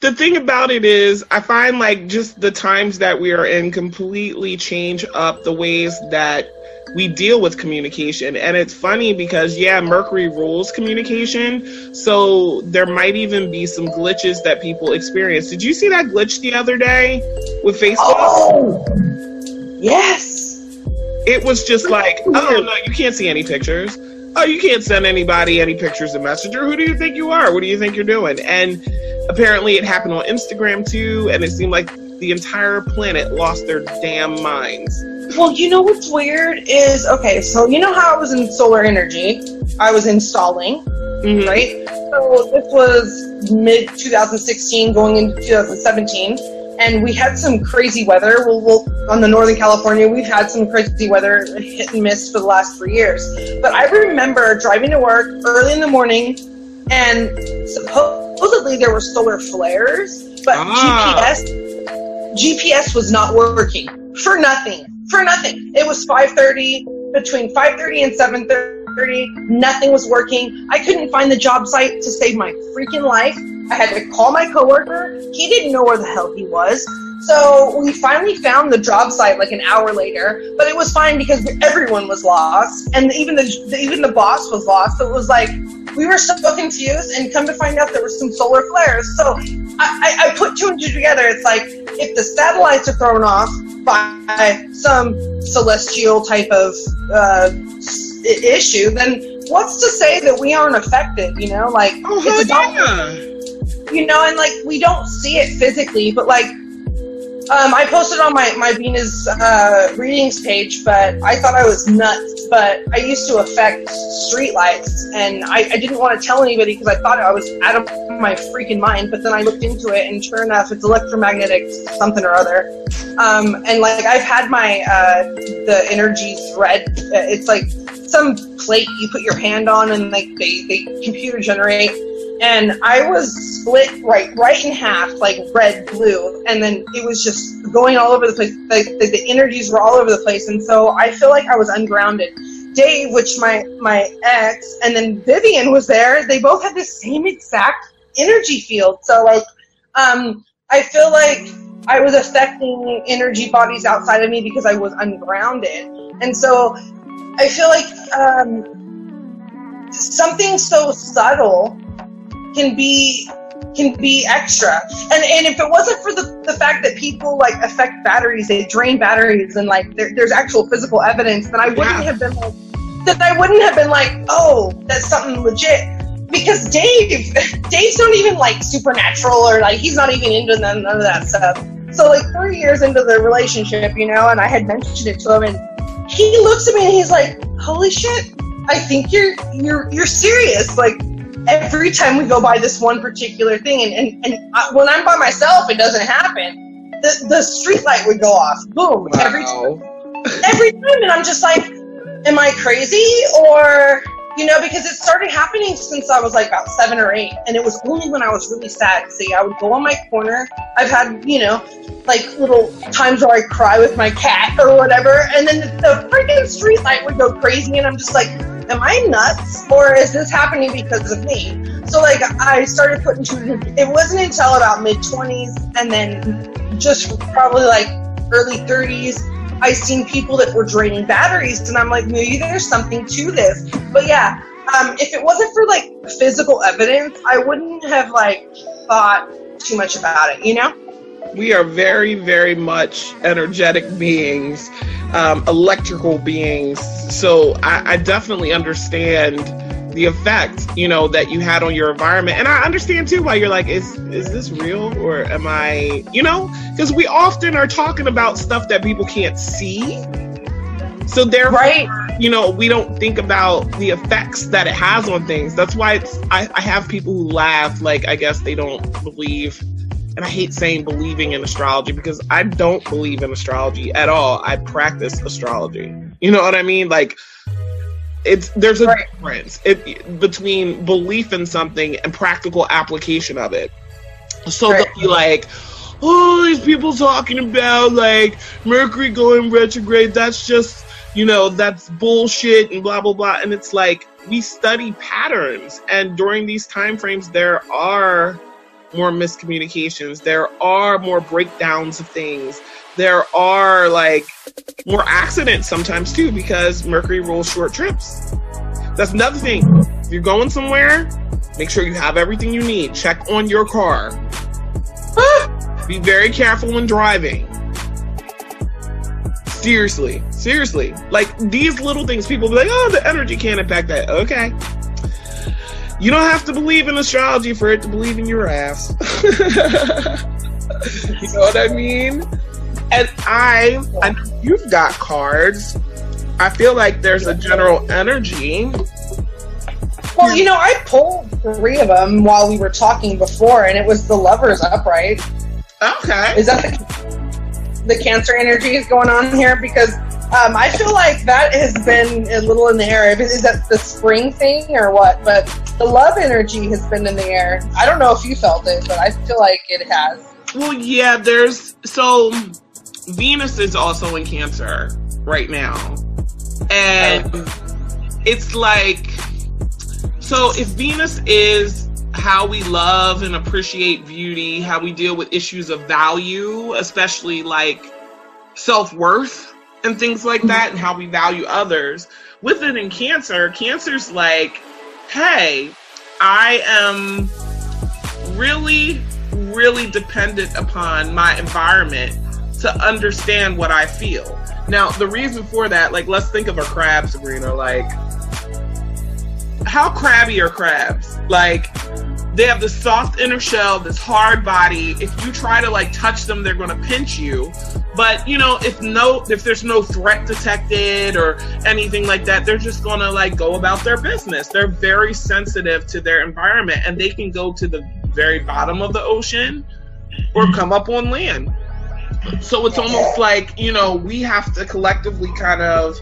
The thing about it is, I find like just the times that we are in completely change up the ways that we deal with communication. And it's funny because, yeah, Mercury rules communication. So there might even be some glitches that people experience. Did you see that glitch the other day with Facebook? Oh, yes. It was just like, oh, no, you can't see any pictures. Oh, you can't send anybody any pictures in Messenger. Who do you think you are? What do you think you're doing? And apparently it happened on Instagram too. And it seemed like the entire planet lost their damn minds. Well, you know what's weird is, okay, so you know how I was in solar energy? I was installing, mm-hmm. right? So this was mid-2016 going into 2017. And we had some crazy weather. Well, on the Northern California, we've had some crazy weather, hit and miss for the last 3 years. But I remember driving to work early in the morning, and supposedly there were solar flares, but GPS was not working for nothing. For nothing. It was 5:30, between 5:30 and 7:30. Nothing was working. I couldn't find the job site to save my freaking life. I had to call my coworker. He didn't know where the hell he was. So we finally found the job site like an hour later, but it was fine because everyone was lost, and even the boss was lost. So it was like we were so confused, and come to find out there were some solar flares. So I put two and two together. It's like if the satellites are thrown off by some celestial type of issue, then what's to say that we aren't affected? You know, like it's a you know, and like we don't see it physically, but like. I posted on my Venus readings page, but I thought I was nuts, but I used to affect streetlights, and I didn't want to tell anybody because I thought I was out of my freaking mind, but then I looked into it, and sure enough, it's electromagnetic something or other. And like I've had my, the energy thread, it's like some plate you put your hand on and like they computer generate. And I was split right in half, like red, blue, and then it was just going all over the place. Like the energies were all over the place, and so I feel like I was ungrounded. Dave, which my ex, and then Vivian was there. They both had the same exact energy field. So like, I feel like I was affecting energy bodies outside of me because I was ungrounded, and so I feel like something so subtle can be extra, and if it wasn't for the fact that people like affect batteries, they drain batteries, and like there's actual physical evidence, then I wouldn't have been like oh, that's something legit, because Dave's not even like supernatural, or like he's not even into none of that stuff. So like 3 years into the relationship, you know, and I had mentioned it to him, and he looks at me and he's like, holy shit, I think you're serious. Like every time we go by this one particular thing, and when I'm by myself, it doesn't happen. The street light would go off, boom, every time, and I'm just like, am I crazy? Or, you know, because it started happening since I was like about 7 or 8, and it was only when I was really sad. See, I would go on my corner. I've had, you know, like little times where I cry with my cat or whatever, and then the freaking street light would go crazy, and I'm just like, am I nuts, or is this happening because of me? So like I started putting it wasn't until about mid-20s, and then just probably like early 30s, I seen people that were draining batteries, and I'm like, maybe there's something to this. But yeah, if it wasn't for like physical evidence, I wouldn't have like thought too much about it, you know? We are very, very much energetic beings, electrical beings. So I definitely understand the effect, you know, that you had on your environment. And I understand too why you're like, is this real, or am I, you know, because we often are talking about stuff that people can't see. So therefore, you know, we don't think about the effects that it has on things. That's why I have people who laugh, like, I guess they don't believe. And I hate saying believing in astrology, because I don't believe in astrology at all. I practice astrology. You know what I mean? Like, there's a difference between belief in something and practical application of it. So they'll be like, oh, these people talking about like Mercury going retrograde, that's just, you know, that's bullshit and blah, blah, blah. And it's like, we study patterns. And during these time frames, there are more miscommunications. There are more breakdowns of things. There are like more accidents sometimes too, because Mercury rules short trips. That's another thing. If you're going somewhere, make sure you have everything you need. Check on your car. Be very careful when driving. Seriously. Like, these little things, people be like, oh, the energy can't impact that. Okay. You don't have to believe in astrology for it to believe in your ass. You know what I mean? And I know you've got cards. I feel like there's a general energy. Well, you know, I pulled three of them while we were talking before, and it was the Lover's upright. Okay. Is that the Cancer energy is going on here? Because I feel like that has been a little in the air. Is that the spring thing or what? But the love energy has been in the air. I don't know if you felt it, but I feel like it has. Well, yeah, so Venus is also in Cancer right now. And it's like, so if Venus is how we love and appreciate beauty, how we deal with issues of value, especially like self-worth and things like that, and how we value others. With it in Cancer, Cancer's like, hey, I am really, really dependent upon my environment to understand what I feel. Now, the reason for that, like, let's think of a crab, Sabrina, like, how crabby are crabs? Like, they have this soft inner shell, this hard body. If you try to like touch them, they're gonna pinch you. But you know, if there's no threat detected or anything like that, they're just gonna like go about their business. They're very sensitive to their environment, and they can go to the very bottom of the ocean or come up on land. So it's almost like, you know, we have to collectively kind of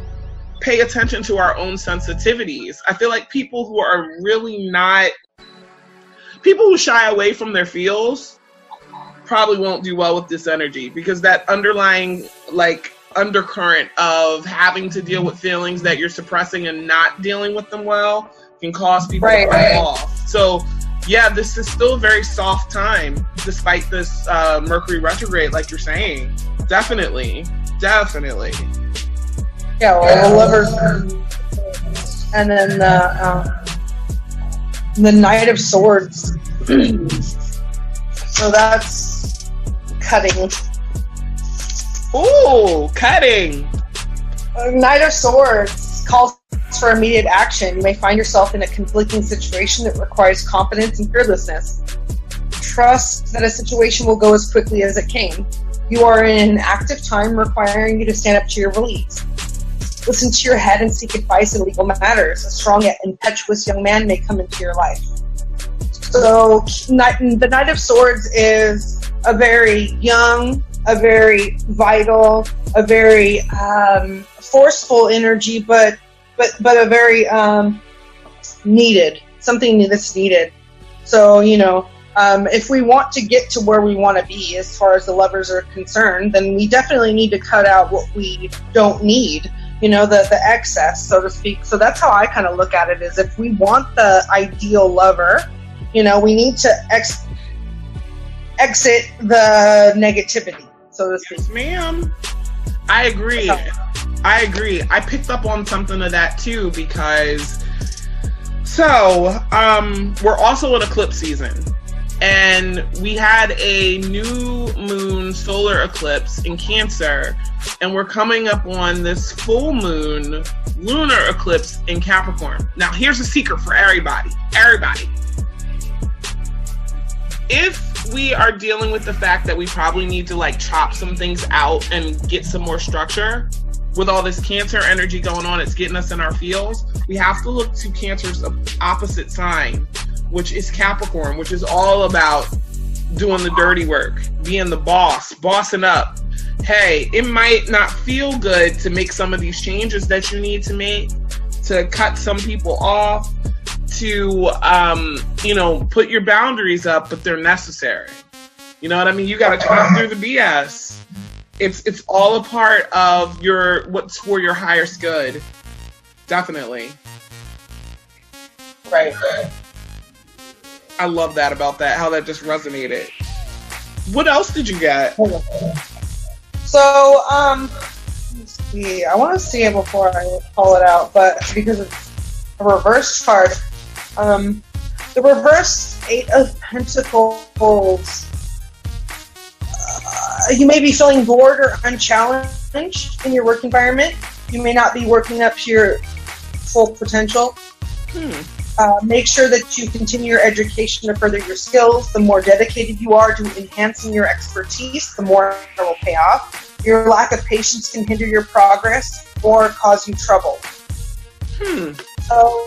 pay attention to our own sensitivities. I feel like people who shy away from their feels probably won't do well with this energy, because that underlying like undercurrent of having to deal with feelings that you're suppressing and not dealing with them well can cause people to fall off. So yeah, this is still a very soft time despite this Mercury retrograde, like you're saying. Definitely. Yeah, well, the Lovers, and then the Knight of Swords. So that's cutting. Ooh, cutting. Knight of Swords calls for immediate action. You may find yourself in a conflicting situation that requires confidence and fearlessness. Trust that a situation will go as quickly as it came. You are in an active time requiring you to stand up to your beliefs. Listen to your head and seek advice in legal matters. A strong and impetuous young man may come into your life. So the Knight of Swords is a very young, a very vital, a very forceful energy, but a very needed, something that's needed. So, you know, if we want to get to where we want to be as far as the Lovers are concerned, then we definitely need to cut out what we don't need. You know, the excess, so to speak. So that's how I kind of look at it, is if we want the ideal lover, you know, we need to exit the negativity, so to speak. Yes, ma'am. I agree. I picked up on something of that too, because we're also in eclipse season, and we had a new moon solar eclipse in Cancer, and we're coming up on this full moon lunar eclipse in Capricorn. Now, here's a secret for everybody. If we are dealing with the fact that we probably need to like chop some things out and get some more structure, with all this Cancer energy going on, it's getting us in our feels. We have to look to Cancer's opposite sign, which is Capricorn, which is all about doing the dirty work, being the boss, bossing up. Hey, it might not feel good to make some of these changes that you need to make, to cut some people off, to, you know, put your boundaries up, but they're necessary. You know what I mean? You got to cut through the BS. It's all a part of what's for your highest good. Definitely. Right. I love that about that, how that just resonated. What else did you get? So, let's see. I want to see it before I call it out, but because it's a reverse card, the reverse Eight of Pentacles. You may be feeling bored or unchallenged in your work environment. You may not be working up to your full potential. Make sure that you continue your education to further your skills. The more dedicated you are to enhancing your expertise, the more it will pay off. Your lack of patience can hinder your progress or cause you trouble. So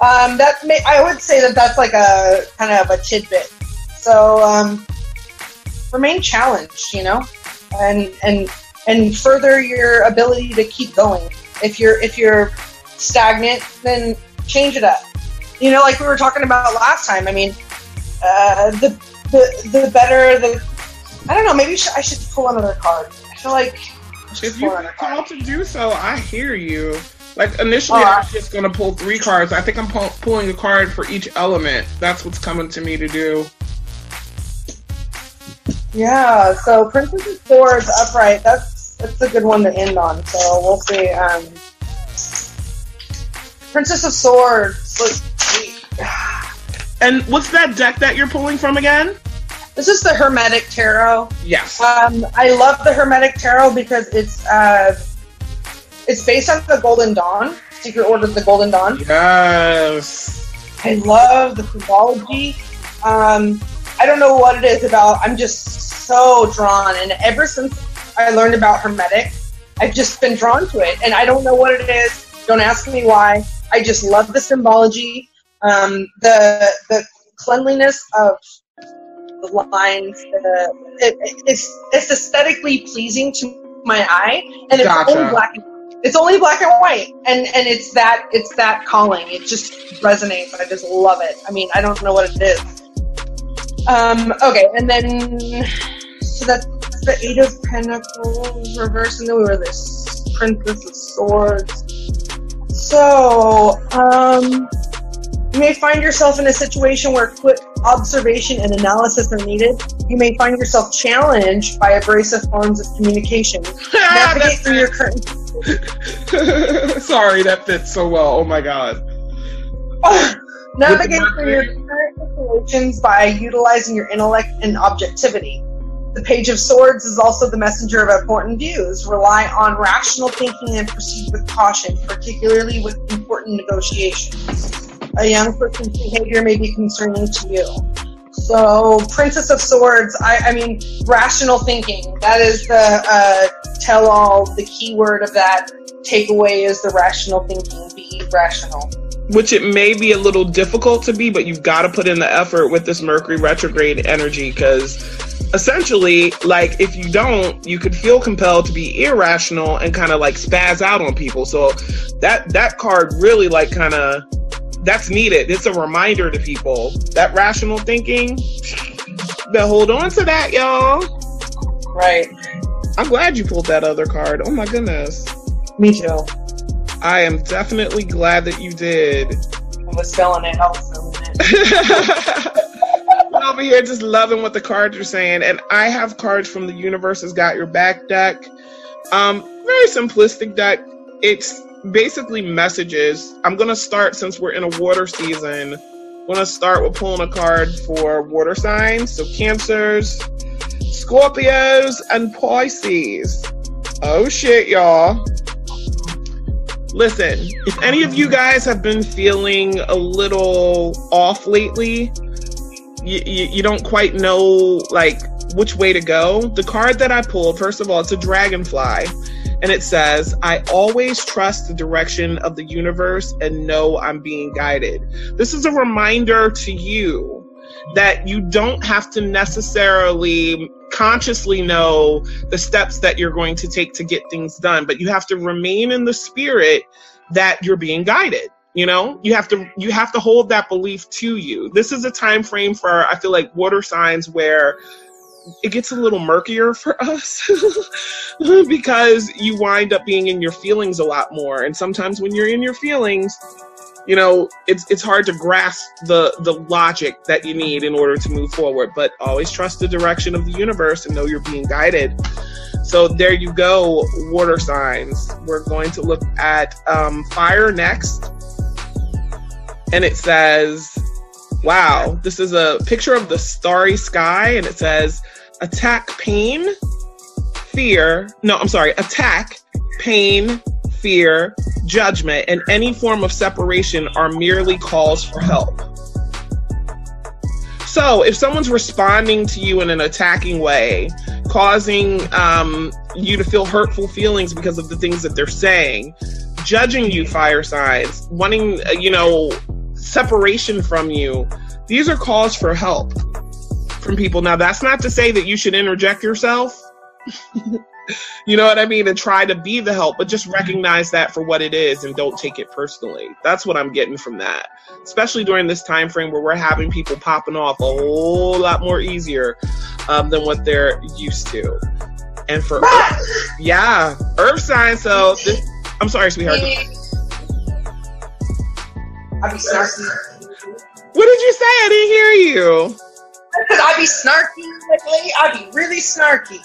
I would say that that's like a kind of a tidbit. So remain challenged, you know, and further your ability to keep going. If you're stagnant, then change it up. You know, like we were talking about last time. I mean, the better the, I don't know. Maybe I should pull another card. I feel like if you feel called to do so, I hear you. Like initially, I was just gonna pull three cards. I think I'm pulling a card for each element. That's what's coming to me to do. Yeah. So Princess of Swords upright. That's a good one to end on. So we'll see. Princess of Swords. Let's see. And what's that deck that you're pulling from again? This is the Hermetic Tarot. Yes. I love the Hermetic Tarot because it's based on the Golden Dawn, Secret Order of the Golden Dawn. Yes. I love the symbology. I don't know what it is about. I'm just so drawn, and ever since I learned about Hermetic, I've just been drawn to it, and I don't know what it is. Don't ask me why. I just love the symbology, the cleanliness of the lines. It's aesthetically pleasing to my eye, and it's only black. It's only black and white, and it's that calling. It just resonates. I just love it. I mean, I don't know what it is. Okay, and then so that's the Eight of Pentacles reverse, and then we were this Princess of Swords. So, you may find yourself in a situation where quick observation and analysis are needed. You may find yourself challenged by abrasive forms of communication. Navigate through your current... Sorry, that fits so well. Oh my god. Navigate through your current situations by utilizing your intellect and objectivity. The Page of Swords is also the messenger of important views. Rely on rational thinking and proceed with caution, particularly with important negotiations. A young person's behavior may be concerning to you. So, Princess of Swords, I mean, rational thinking. That is the tell-all. The key word of that takeaway is the rational thinking. Be rational. Which it may be a little difficult to be, but you've got to put in the effort with this Mercury retrograde energy, because... essentially, like, if you don't, you could feel compelled to be irrational and kind of like spaz out on people. So that card really like kind of, that's needed. It's a reminder to people that rational thinking, but hold on to that, y'all. Right. I'm glad you pulled that other card. Oh my goodness. Me too. I am definitely glad that you did. I was selling it. I was selling it. Over here just loving what the cards are saying, and I have cards from the Universe Has Got Your Back deck. Very simplistic deck. It's basically messages. I'm gonna start, since we're in a water season, I'm gonna start with pulling a card for water signs. So Cancers, Scorpios, and Pisces. Oh shit, y'all. Listen, if any of you guys have been feeling a little off lately, You don't quite know like which way to go, the card that I pulled, first of all, it's a dragonfly, and it says, I always trust the direction of the universe and know I'm being guided. This is a reminder to you that you don't have to necessarily consciously know the steps that you're going to take to get things done, but you have to remain in the spirit that you're being guided. You know, you have to hold that belief to you. This is a time frame for, I feel like, water signs where it gets a little murkier for us because you wind up being in your feelings a lot more. And sometimes when you're in your feelings, you know, it's hard to grasp the logic that you need in order to move forward, but always trust the direction of the universe and know you're being guided. So there you go, water signs. We're going to look at fire next. And it says, wow, this is a picture of the starry sky, and it says, attack pain, fear. No, I'm sorry, attack, pain, fear, judgment, and any form of separation are merely calls for help. So if someone's responding to you in an attacking way, causing you to feel hurtful feelings because of the things that they're saying, judging you, fire signs, wanting, you know, separation from you, these are calls for help from people. Now, that's not to say that you should interject yourself, you know what I mean, and try to be the help, but just recognize that for what it is and don't take it personally. That's what I'm getting from that, especially during this time frame where we're having people popping off a whole lot more easier than what they're used to. And for Earth, yeah, Earth signs. So this, I'm sorry, sweetheart. I'd be snarky. What did you say? I didn't hear you. Because I'd be snarky lately. I'd be really snarky.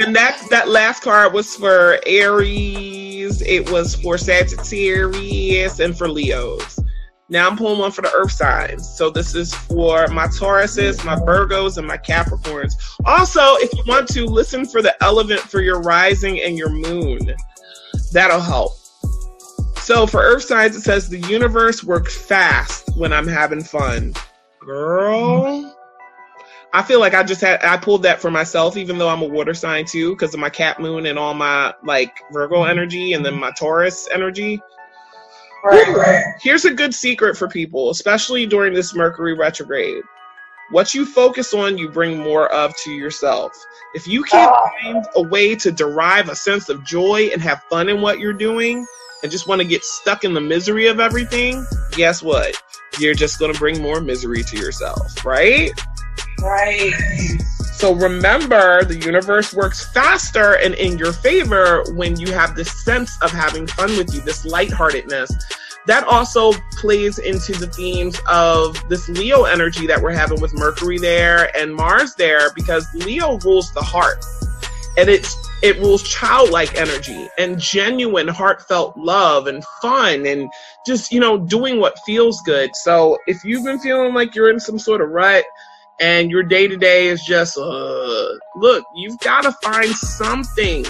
And that last card was for Aries. It was for Sagittarius and for Leos. Now I'm pulling one for the Earth signs. So this is for my Tauruses, my Virgos, and my Capricorns. Also, if you want to, listen for the elephant for your rising and your moon. That'll help. So for Earth signs, it says the universe works fast when I'm having fun. Girl, I feel like I pulled that for myself, even though I'm a water sign too, because of my Cap moon and all my like Virgo energy and then my Taurus energy. Here's a good secret for people, especially during this Mercury retrograde. What you focus on, you bring more of to yourself. If you can't find a way to derive a sense of joy and have fun in what you're doing, and just want to get stuck in the misery of everything, guess what? You're just going to bring more misery to yourself, right? Right. So remember, the universe works faster and in your favor when you have this sense of having fun with you, this lightheartedness. That also plays into the themes of this Leo energy that we're having with Mercury there and Mars there, because Leo rules the heart. And it rules childlike energy and genuine heartfelt love and fun and just, you know, doing what feels good. So if you've been feeling like you're in some sort of rut and your day-to-day is just, look, you've got to find something,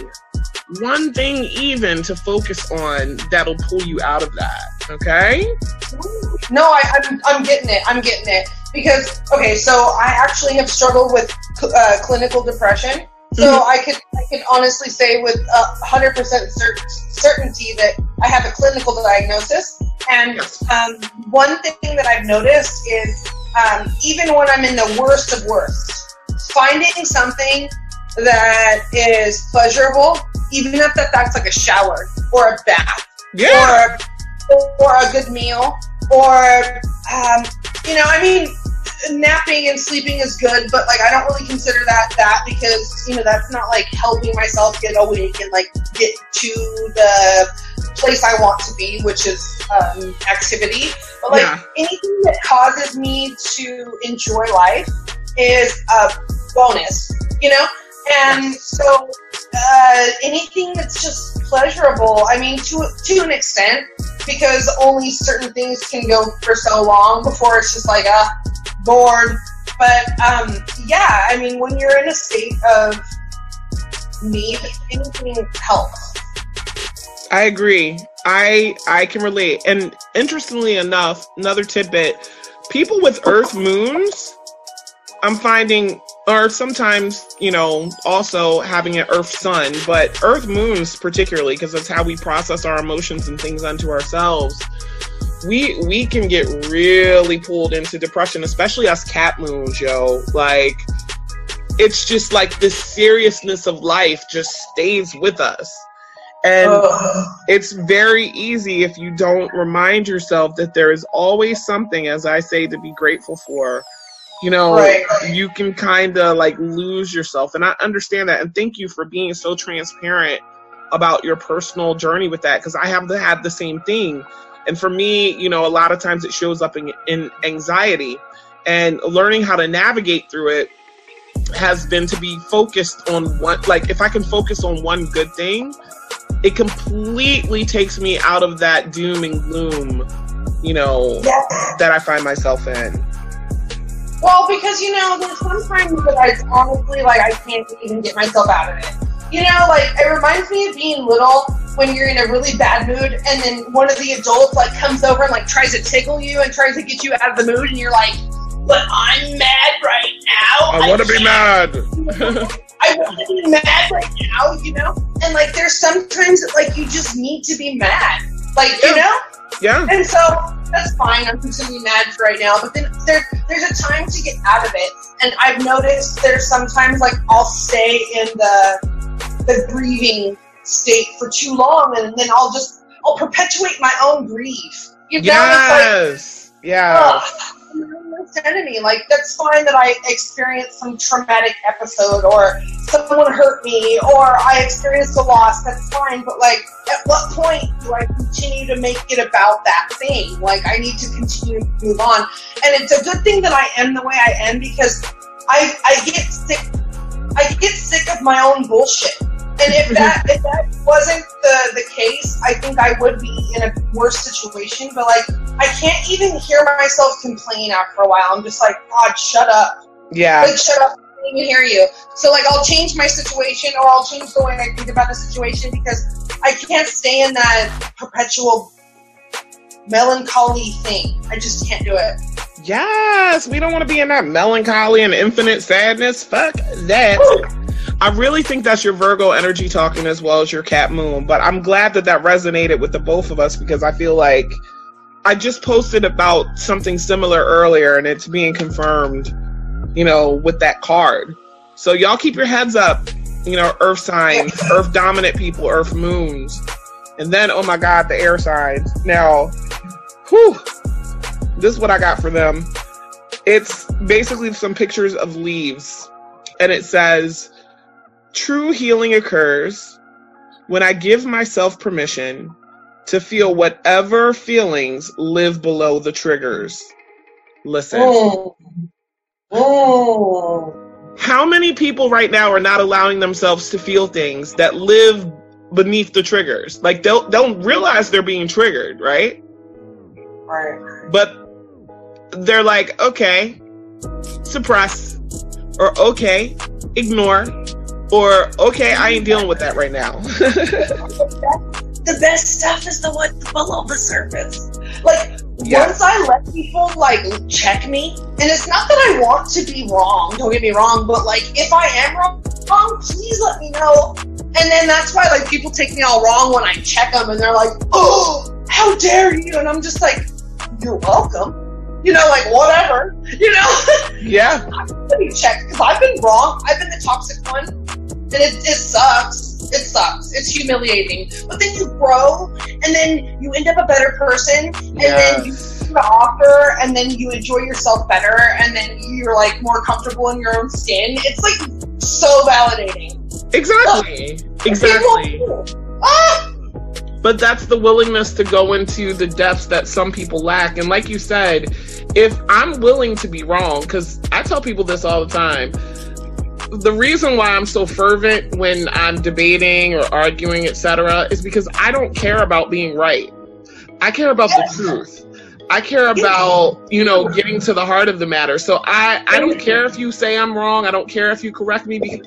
one thing even to focus on that'll pull you out of that, okay? No, I'm getting it. I'm getting it. Because, okay, so I actually have struggled with clinical depression. So I can honestly say with 100% certainty that I have a clinical diagnosis. And one thing that I've noticed is even when I'm in the worst of worst, finding something that is pleasurable, even if that's like a shower or a bath, yeah, or a good meal, or you know, I mean, napping and sleeping is good, but like I don't really consider that because, you know, that's not like helping myself get awake and like get to the place I want to be, which is activity. But like anything that causes me to enjoy life is a bonus, you know. And so anything that's just pleasurable, I mean, to an extent, because only certain things can go for so long before it's just like bored. But yeah, I mean, when you're in a state of need, anything helps. I agree. I can relate. And interestingly enough, another tidbit: people with Earth moons, I'm finding, or sometimes, you know, also having an Earth sun, but Earth moons particularly, because that's how we process our emotions and things unto ourselves. We can get really pulled into depression, especially us Cap moons, yo. Like, it's just like the seriousness of life just stays with us. And it's very easy if you don't remind yourself that there is always something, as I say, to be grateful for. You know, you can kind of like lose yourself. And I understand that. And thank you for being so transparent about your personal journey with that, because I have had the same thing. And for me, you know, a lot of times it shows up in anxiety, and learning how to navigate through it has been to be focused on one, like if I can focus on one good thing, it completely takes me out of that doom and gloom, you know, that I find myself in. Well, because, you know, there's sometimes that I honestly, like, I can't even get myself out of it. You know, like, it reminds me of being little when you're in a really bad mood, and then one of the adults, like, comes over and, like, tries to tickle you and tries to get you out of the mood, and you're like, but I'm mad right now. I want to be mad. I want to be mad right now, you know? And, like, there's sometimes that, like, you just need to be mad. Like, yeah. You know? Yeah. And so that's fine. I'm just going to be mad for right now. But then there's a time to get out of it. And I've noticed there's sometimes, like, I'll stay in the grieving state for too long. And then I'll perpetuate my own grief. You know? Yes. Like, yeah. Enemy, like, that's fine that I experienced some traumatic episode or someone hurt me or I experienced a loss, that's fine, but like at what point do I continue to make it about that thing? Like, I need to continue to move on. And it's a good thing that I am the way I am, because I get sick of my own bullshit. And if that wasn't the case, I think I would be in a worse situation. But like, I can't even hear myself complain after a while. I'm just like, God, shut up. Yeah. Like, shut up. I can't even hear you. So like, I'll change my situation, or I'll change the way I think about the situation, because I can't stay in that perpetual melancholy thing. I just can't do it. Yes, we don't want to be in that melancholy and infinite sadness. Fuck that. Woo. I really think that's your Virgo energy talking, as well as your cat moon. But I'm glad that that resonated with the both of us, because I feel like I just posted about something similar earlier, and it's being confirmed, you know, with that card. So y'all keep your heads up, you know, earth signs, earth dominant people, earth moons. And then, oh my God, the air signs. Now, whew, this is what I got for them. It's basically some pictures of leaves. And it says, true healing occurs when I give myself permission to feel whatever feelings live below the triggers. Listen. Oh. Oh. How many people right now are not allowing themselves to feel things that live beneath the triggers? Like, they'll don't realize they're being triggered, right? Right. But they're like, okay, suppress, or okay, ignore. Or, okay, I ain't dealing with that right now. The best stuff is the one below the surface. Like, yeah. Once I let people, like, check me, and it's not that I want to be wrong, don't get me wrong, but, like, if I am wrong, please let me know. And then that's why, like, people take me all wrong when I check them, and they're like, oh, how dare you? And I'm just like, you're welcome. You know, like, whatever. You know? Yeah. I'm going to check, because I've been wrong. I've been the toxic one. And it sucks. It sucks. It's humiliating. But then you grow, and then you end up a better person, and then you see the offer, and then you enjoy yourself better, and then you're like more comfortable in your own skin. It's like so validating. Exactly. Look, exactly. But that's the willingness to go into the depths that some people lack. And like you said, if I'm willing to be wrong, because I tell people this all the time, the reason why I'm so fervent when I'm debating or arguing, etc., is because I don't care about being right. I care about the truth. I care about, you know, getting to the heart of the matter. So I don't care if you say I'm wrong. I don't care if you correct me, because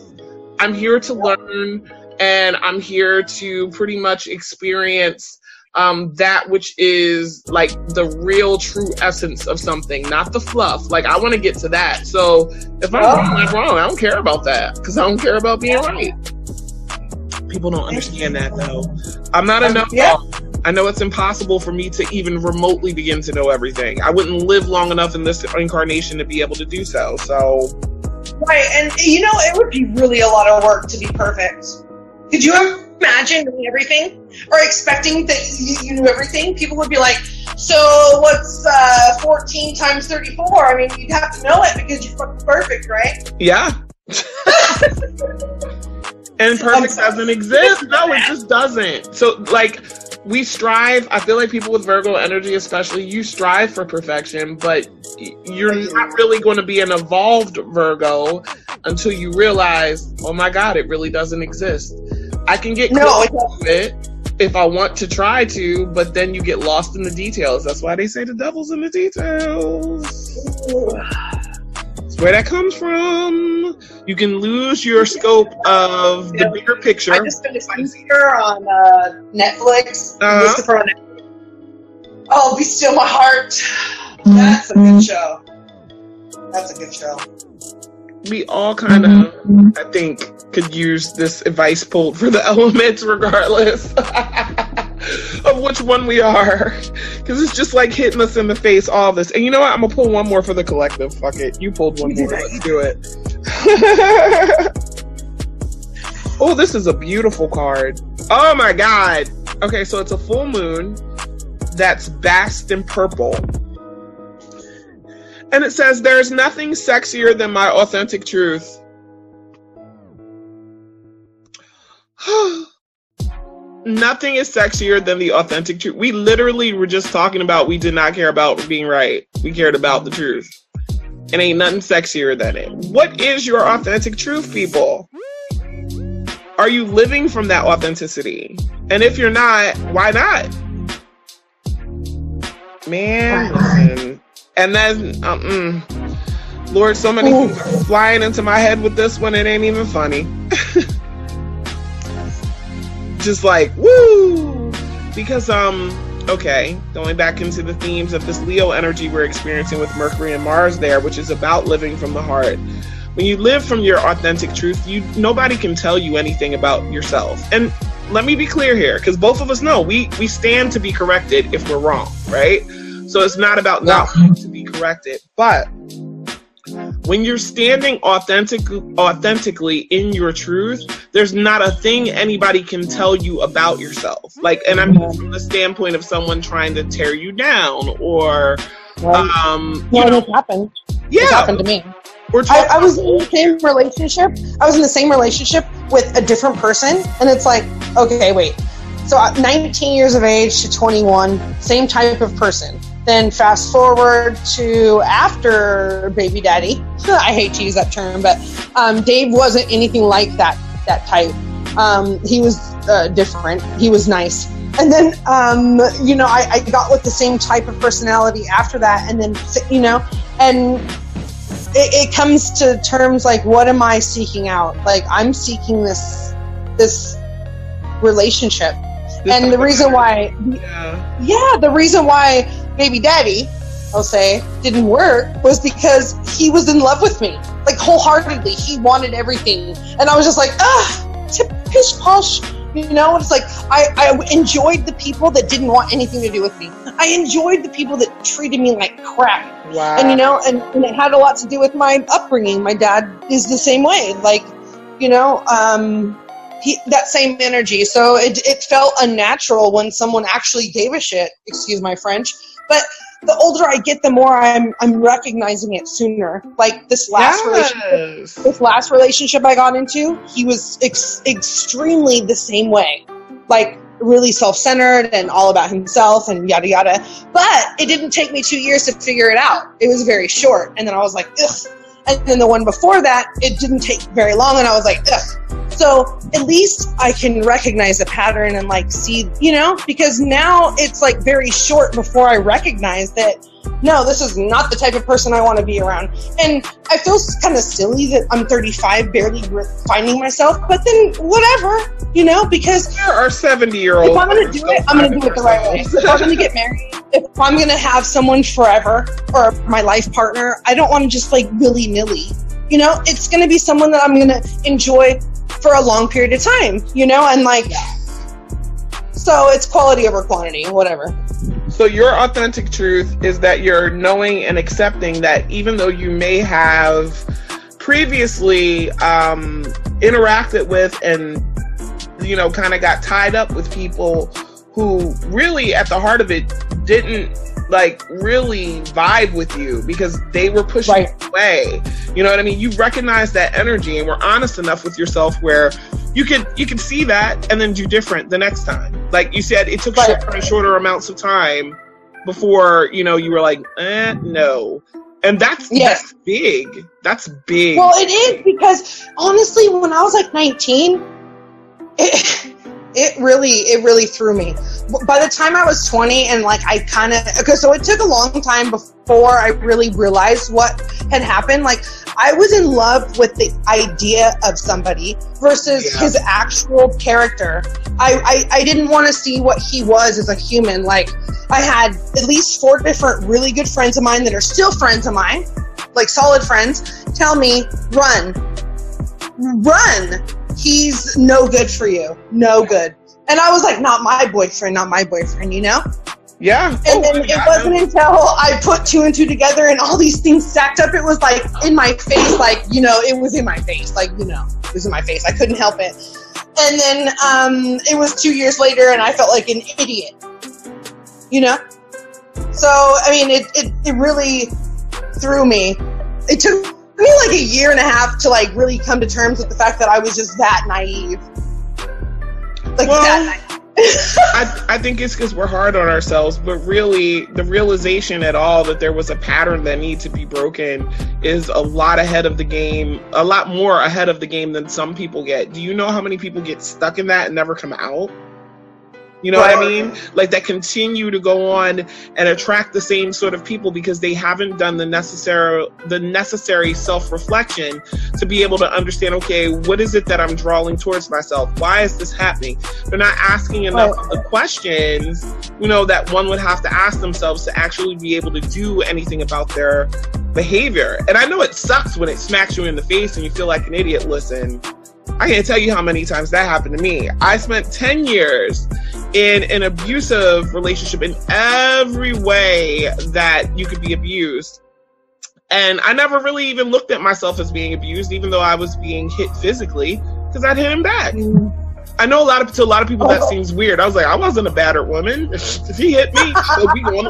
I'm here to learn, and I'm here to pretty much experience that which is like the real true essence of something, not the fluff. Like, I want to get to that. So if I'm wrong, I'm wrong. I don't care about that, because I don't care about being right. People don't understand that, though. I'm not a know-it-all. I know it's impossible for me to even remotely begin to know everything. I wouldn't live long enough in this incarnation to be able to do so. So, right, and you know, it would be really a lot of work to be perfect. Could you imagine knowing everything, or expecting that you knew everything? People would be like, so what's 14 times 34? I mean, you'd have to know it because you're fucking perfect, right? Yeah. And perfect doesn't exist. No, it just doesn't. So, like, we strive. I feel like people with Virgo energy, especially, you strive for perfection, but you're not really going to be an evolved Virgo until you realize, oh my God, it really doesn't exist. I can get close to it if I want to try to, but then you get lost in the details. That's why they say the devil's in the details. Where that comes from, you can lose your scope of the bigger picture. I just finished my year on Netflix. Oh, Be Still My Heart. That's a good show. That's a good show. We all kind of, I think, could use this advice pulled for the elements, regardless of which one we are, because it's just like hitting us in the face, all this. And you know what, I'm gonna pull one more for the collective. Fuck it, you pulled one more, let's do it. Oh, this is a beautiful card. Oh my God. Okay, so it's a full moon that's basked in purple, and it says, there's nothing sexier than my authentic truth. Nothing is sexier than the authentic truth. We literally were just talking about, we did not care about being right. We cared about the truth. And ain't nothing sexier than it. What is your authentic truth, people? Are you living from that authenticity? And if you're not, why not? Man. Listen. And then, Lord, so many things are flying into my head with this one. It ain't even funny. Just like, woo! Because, okay, going back into the themes of this Leo energy we're experiencing with Mercury and Mars there, which is about living from the heart. When you live from your authentic truth, nobody can tell you anything about yourself. And let me be clear here, because both of us know we stand to be corrected if we're wrong, right? So it's not about not wanting to be corrected, but when you're standing authentically in your truth, there's not a thing anybody can tell you about yourself. Like, and I mean from the standpoint of someone trying to tear you down or, it happened. Yeah. It happened to me. I was in the same relationship. I was in the same relationship with a different person. And it's like, okay, wait. So 19 years of age to 21, same type of person. Then fast forward to after baby daddy. I hate to use that term, but Dave wasn't anything like that type. He was different. He was nice. And then, I got with the same type of personality after that. And then, and it comes to terms like, what am I seeking out? Like, I'm seeking this relationship. And the reason why, the reason why baby daddy, I'll say, didn't work was because he was in love with me, like wholeheartedly. He wanted everything. And I was just like, pish posh, it's like, I enjoyed the people that didn't want anything to do with me. I enjoyed the people that treated me like crap. Wow. And, and it had a lot to do with my upbringing. My dad is the same way. Like, that same energy. So it felt unnatural when someone actually gave a shit, excuse my French, but the older I get, the more I'm recognizing it sooner. Like this last relationship I got into, he was extremely the same way, like really self-centered and all about himself and yada yada. But it didn't take me 2 years to figure it out. It was very short. And then I was like, ugh. And then the one before that, it didn't take very long. And I was like, ugh. So at least I can recognize the pattern and like see, because now it's like very short before I recognize that, no, this is not the type of person I want to be around. And I feel kind of silly that I'm 35, barely finding myself, but then whatever, because there are 70-year-olds. If I'm going to do it, I'm going to do it the right way. If I'm going to get married, if I'm going to have someone forever or my life partner, I don't want to just like willy-nilly, it's going to be someone that I'm going to enjoy for a long period of time, and like, so it's quality over quantity, whatever. So your authentic truth is that you're knowing and accepting that even though you may have previously interacted with and, kind of got tied up with people who really at the heart of it didn't like really vibe with you because they were pushing away. You know what I mean? You recognize that energy and were honest enough with yourself where you can see that and then do different the next time. Like you said, it took shorter amounts of time before, you know, you were like, no. And that's big. That's big. Well, it is, because honestly, when I was like 19, it really threw me. By the time I was 20 and like I kind of, okay, so it took a long time before I really realized what had happened. Like I was in love with the idea of somebody versus his actual character. I didn't want to see what he was as a human. Like I had at least 4 different really good friends of mine that are still friends of mine, like solid friends, tell me, run. He's no good for you. No good. And I was like, not my boyfriend, you know? Yeah. And then it wasn't until I put 2 and 2 together and all these things stacked up, it was like in my face, like, you know, it was in my face. Like, you know, it was in my face. I couldn't help it. And then it was 2 years later and I felt like an idiot, you know? So, I mean, it really threw me. It took me like a year and a half to like really come to terms with the fact that I was just that naive. Like, well, that naive. I think it's because we're hard on ourselves, but really the realization at all that there was a pattern that needs to be broken is a lot more ahead of the game than some people get. Do you know how many people get stuck in that and never come out? You know what I mean? Like, that continue to go on and attract the same sort of people because they haven't done the necessary self-reflection to be able to understand, okay, what is it that I'm drawing towards myself? Why is this happening? They're not asking enough of the questions, you know, that one would have to ask themselves to actually be able to do anything about their behavior. And I know it sucks when it smacks you in the face and you feel like an idiot. Listen, I can't tell you how many times that happened to me. I spent 10 years in an abusive relationship in every way that you could be abused. And I never really even looked at myself as being abused, even though I was being hit physically, because I'd hit him back. I know to a lot of people that seems weird. I was like, I wasn't a battered woman. If he hit me, so we going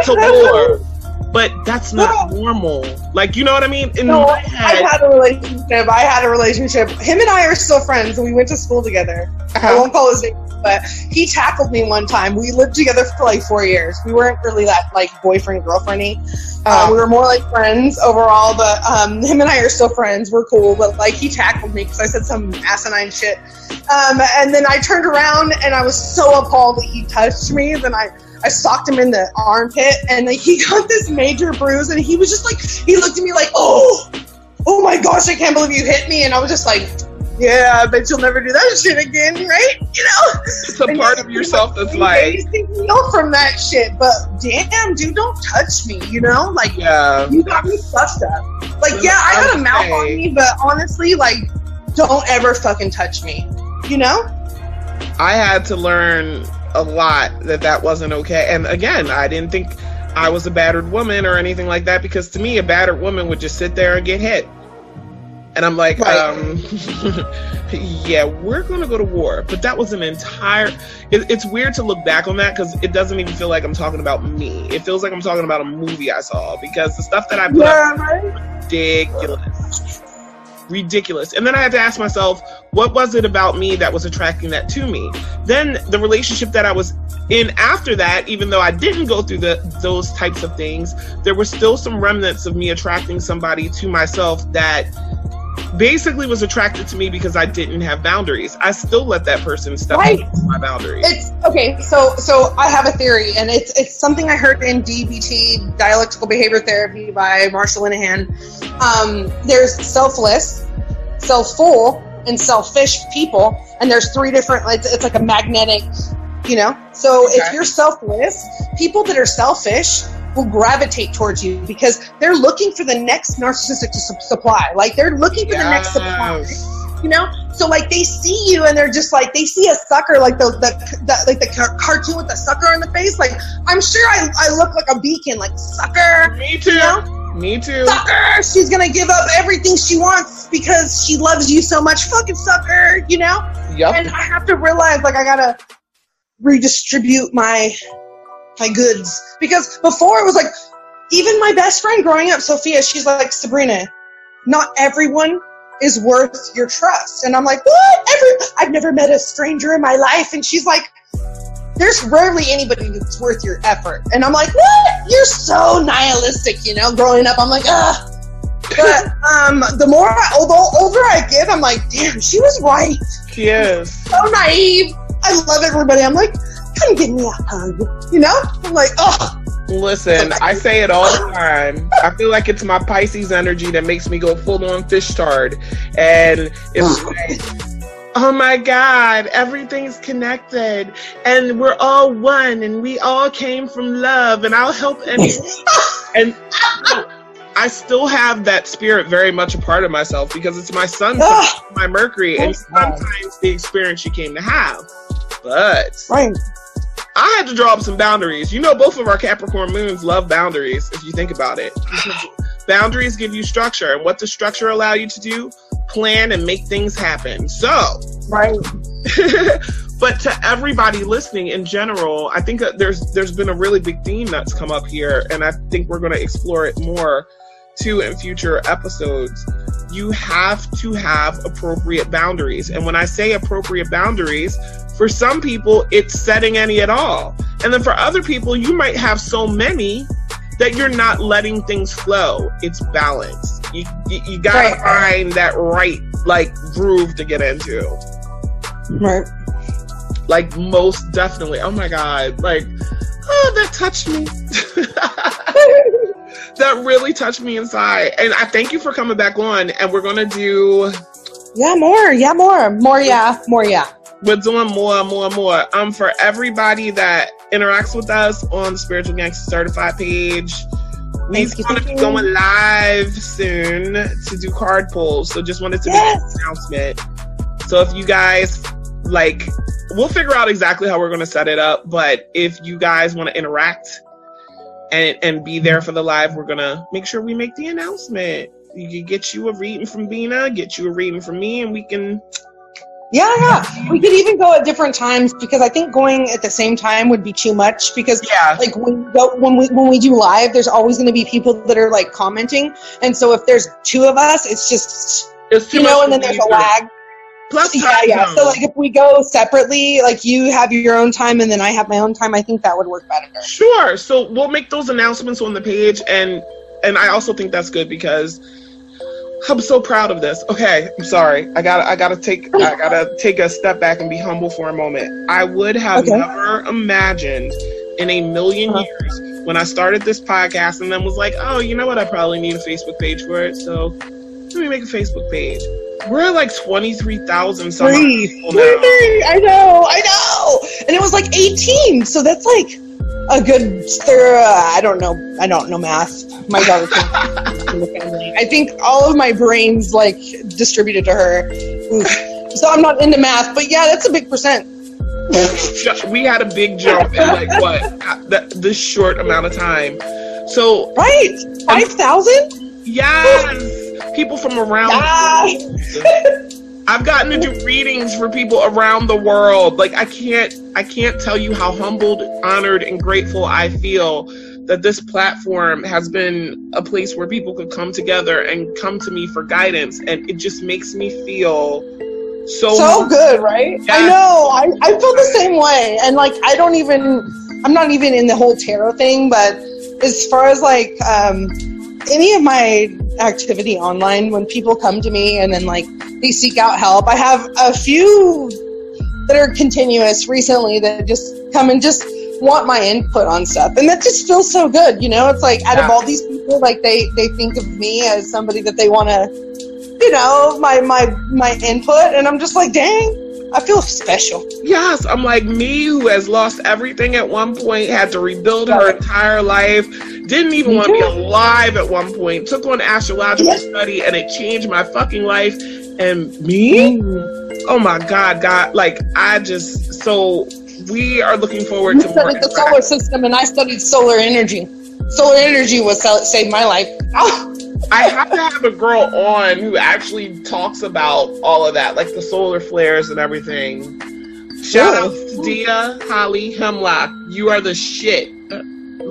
to war. But that's not normal. Like, you know what I mean? I had a relationship. Him and I are still friends, and we went to school together. Uh-huh. I won't call his name, but he tackled me one time. We lived together for like 4 years. We weren't really that like boyfriend, girlfriend-y. We were more like friends overall, but him and I are still friends. We're cool, but like he tackled me because I said some asinine shit. And then I turned around, and I was so appalled that he touched me. Then I socked him in the armpit, and like, he got this major bruise, and he was just like, he looked at me like, oh my gosh, I can't believe you hit me. And I was just like, yeah, I bet you'll never do that shit again, right? You know? It's a part of yourself that's like, heal from that shit, but damn, dude, don't touch me, you know? Like, yeah, you got me fucked up. Like, yeah, I got a mouth on me, but honestly, like, don't ever fucking touch me, you know? I had to learn a lot that wasn't okay. And again, I didn't think I was a battered woman or anything like that, because to me, a battered woman would just sit there and get hit. And I'm like, right. Yeah, we're going to go to war. But that was an entire... It's weird to look back on that, because it doesn't even feel like I'm talking about me. It feels like I'm talking about a movie I saw, because the stuff that I put up was ridiculous. And then I had to ask myself, what was it about me that was attracting that to me? Then the relationship that I was in after that, even though I didn't go through those types of things, there were still some remnants of me attracting somebody to myself that basically was attracted to me because I didn't have boundaries. I still let that person step into my boundaries. So I have a theory, and it's something I heard in DBT, Dialectical Behavior Therapy, by Marsha Linehan. There's selfless, self-full, and selfish people, and there's 3 different, it's like a magnetic, you know? So if you're selfless, people that are selfish will gravitate towards you because they're looking for the next narcissistic to supply. Like, they're looking for the next supply, you know? So like, they see you and they're just like, they see a sucker, like the cartoon with the sucker on the face. Like, I'm sure I look like a beacon, like, sucker. Me too. You know? Me too. Sucker! She's gonna give up everything she wants because she loves you so much. Fucking sucker, you know? Yep. And I have to realize, like, I gotta redistribute my goods. Because before it was like, even my best friend growing up, Sophia, she's like, Sabrina, not everyone is worth your trust. And I'm like, what? I've never met a stranger in my life. And she's like, there's rarely anybody that's worth your effort. And I'm like, what? You're so nihilistic, you know, growing up. I'm like, ugh. But the more, older I get, I'm like, damn, she was right. She is. So naive. I love everybody. I'm like, come give me a hug, you know? I'm like, oh. Listen, I say it all the time. I feel like it's my Pisces energy that makes me go full-on fish tard. And it's like, oh my God, everything's connected. And we're all one. And we all came from love. And I'll help anyone. And I still have that spirit very much a part of myself because it's my sun, my Mercury. And sometimes the experience you came to have. But I had to draw up some boundaries. You know, both of our Capricorn moons love boundaries, if you think about it. Boundaries give you structure. And what does structure allow you to do? Plan and make things happen. So, but to everybody listening in general, I think that there's been a really big theme that's come up here. And I think we're going to explore it more, too, in future episodes. You have to have appropriate boundaries. And when I say appropriate boundaries, for some people, it's setting any at all. And then for other people, you might have so many that you're not letting things flow. It's balance. You gotta find that right, like, groove to get into. Right. Like, most definitely. Oh my God. Like, oh, that touched me. That really touched me inside. And I thank you for coming back on. And we're going to do... Yeah, more. We're doing more. For everybody that interacts with us on the Spiritual Gangsta Certified page, we're going to be going live soon to do card pulls. So just wanted to make an announcement. So if you guys, like, we'll figure out exactly how we're going to set it up. But if you guys want to interact and be there for the live, we're going to make sure we make the announcement. You can get you a reading from Bina, get you a reading from me, and we can... Yeah. We could even go at different times because I think going at the same time would be too much because like when we do live, there's always going to be people that are like commenting. And so if there's two of us, it's just, you know, and then there's a lag. Plus time. So like if we go separately, like you have your own time and then I have my own time, I think that would work better. Sure. So we'll make those announcements on the page. And I also think that's good because I'm so proud of this. Okay, I'm sorry. I gotta take a step back and be humble for a moment. I would have never imagined in a million years when I started this podcast and then was like, oh, you know what? I probably need a Facebook page for it. So let me make a Facebook page. We're at like 23,000 some people now. I know. And it was like 18. So that's like a good, I don't know math. My daughter in the family. I think all of my brain's like distributed to her. So I'm not into math, but yeah, that's a big percent. We had a big jump in like this short amount of time. So 5,000? Yes. People from around the world. I've gotten to do readings for people around the world. Like I can't tell you how humbled, honored, and grateful I feel that this platform has been a place where people could come together and come to me for guidance. And it just makes me feel so good, right? Yes. I know. I feel the same way. And like, I'm not even in the whole tarot thing, but as far as like any of my activity online, when people come to me and then like they seek out help, I have a few that are continuous recently that just come and just want my input on stuff, and that just feels so good, you know? It's like out of all these people, like they think of me as somebody that they want to, you know, my input, and I'm just like, dang, I feel special. Yes, I'm like me who has lost everything at one point, had to rebuild her entire life, didn't even want to be alive at one point, took on astrological study, and it changed my fucking life, and me? Oh my God, like I just we are looking forward to more. You studied the solar system and I studied solar energy. Solar energy saved my life. I have to have a girl on who actually talks about all of that, like the solar flares and everything. Shout out to Dia Holly Hemlock. You are the shit.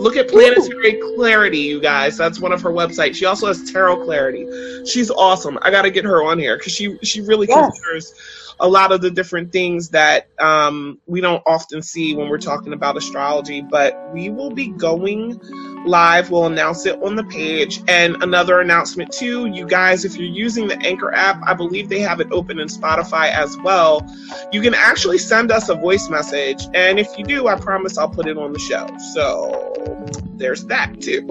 Look at Planetary Clarity, you guys. That's one of her websites. She also has Tarot Clarity. She's awesome. I got to get her on here because she really considers a lot of the different things that we don't often see when we're talking about astrology. But we will be going live. We'll announce it on the page. And another announcement too, you guys, if you're using the Anchor app, I believe they have it open in Spotify as well. You can actually send us a voice message. And if you do, I promise I'll put it on the show. So there's that too.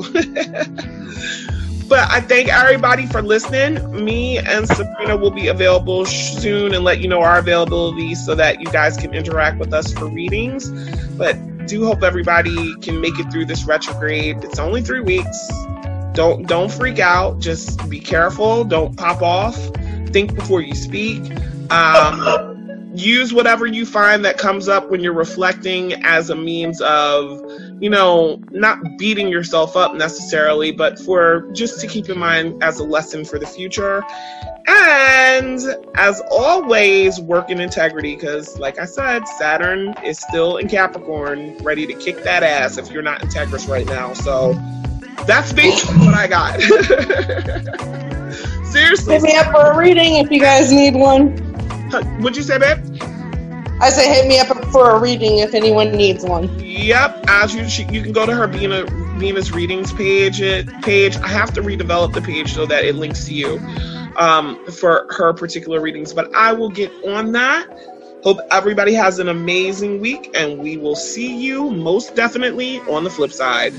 But I thank everybody for listening. Me and Sabrina will be available soon and let you know our availability so that you guys can interact with us for readings. But do hope everybody can make it through this retrograde. It's only 3 weeks. Don't freak out. Just be careful. Don't pop off. Think before you speak. Use whatever you find that comes up when you're reflecting as a means of, you know, not beating yourself up necessarily, but for just to keep in mind as a lesson for the future. And as always, work in integrity, because like I said, Saturn is still in Capricorn, ready to kick that ass if you're not integrous right now. So that's basically what I got. Seriously. Hit me up for a reading if you guys need one. What'd you say, babe? I say hit me up for a reading if anyone needs one. Yep. As you can go to her Venus readings page. I have to redevelop the page so that it links to you for her particular readings. But I will get on that. Hope everybody has an amazing week, and we will see you most definitely on the flip side.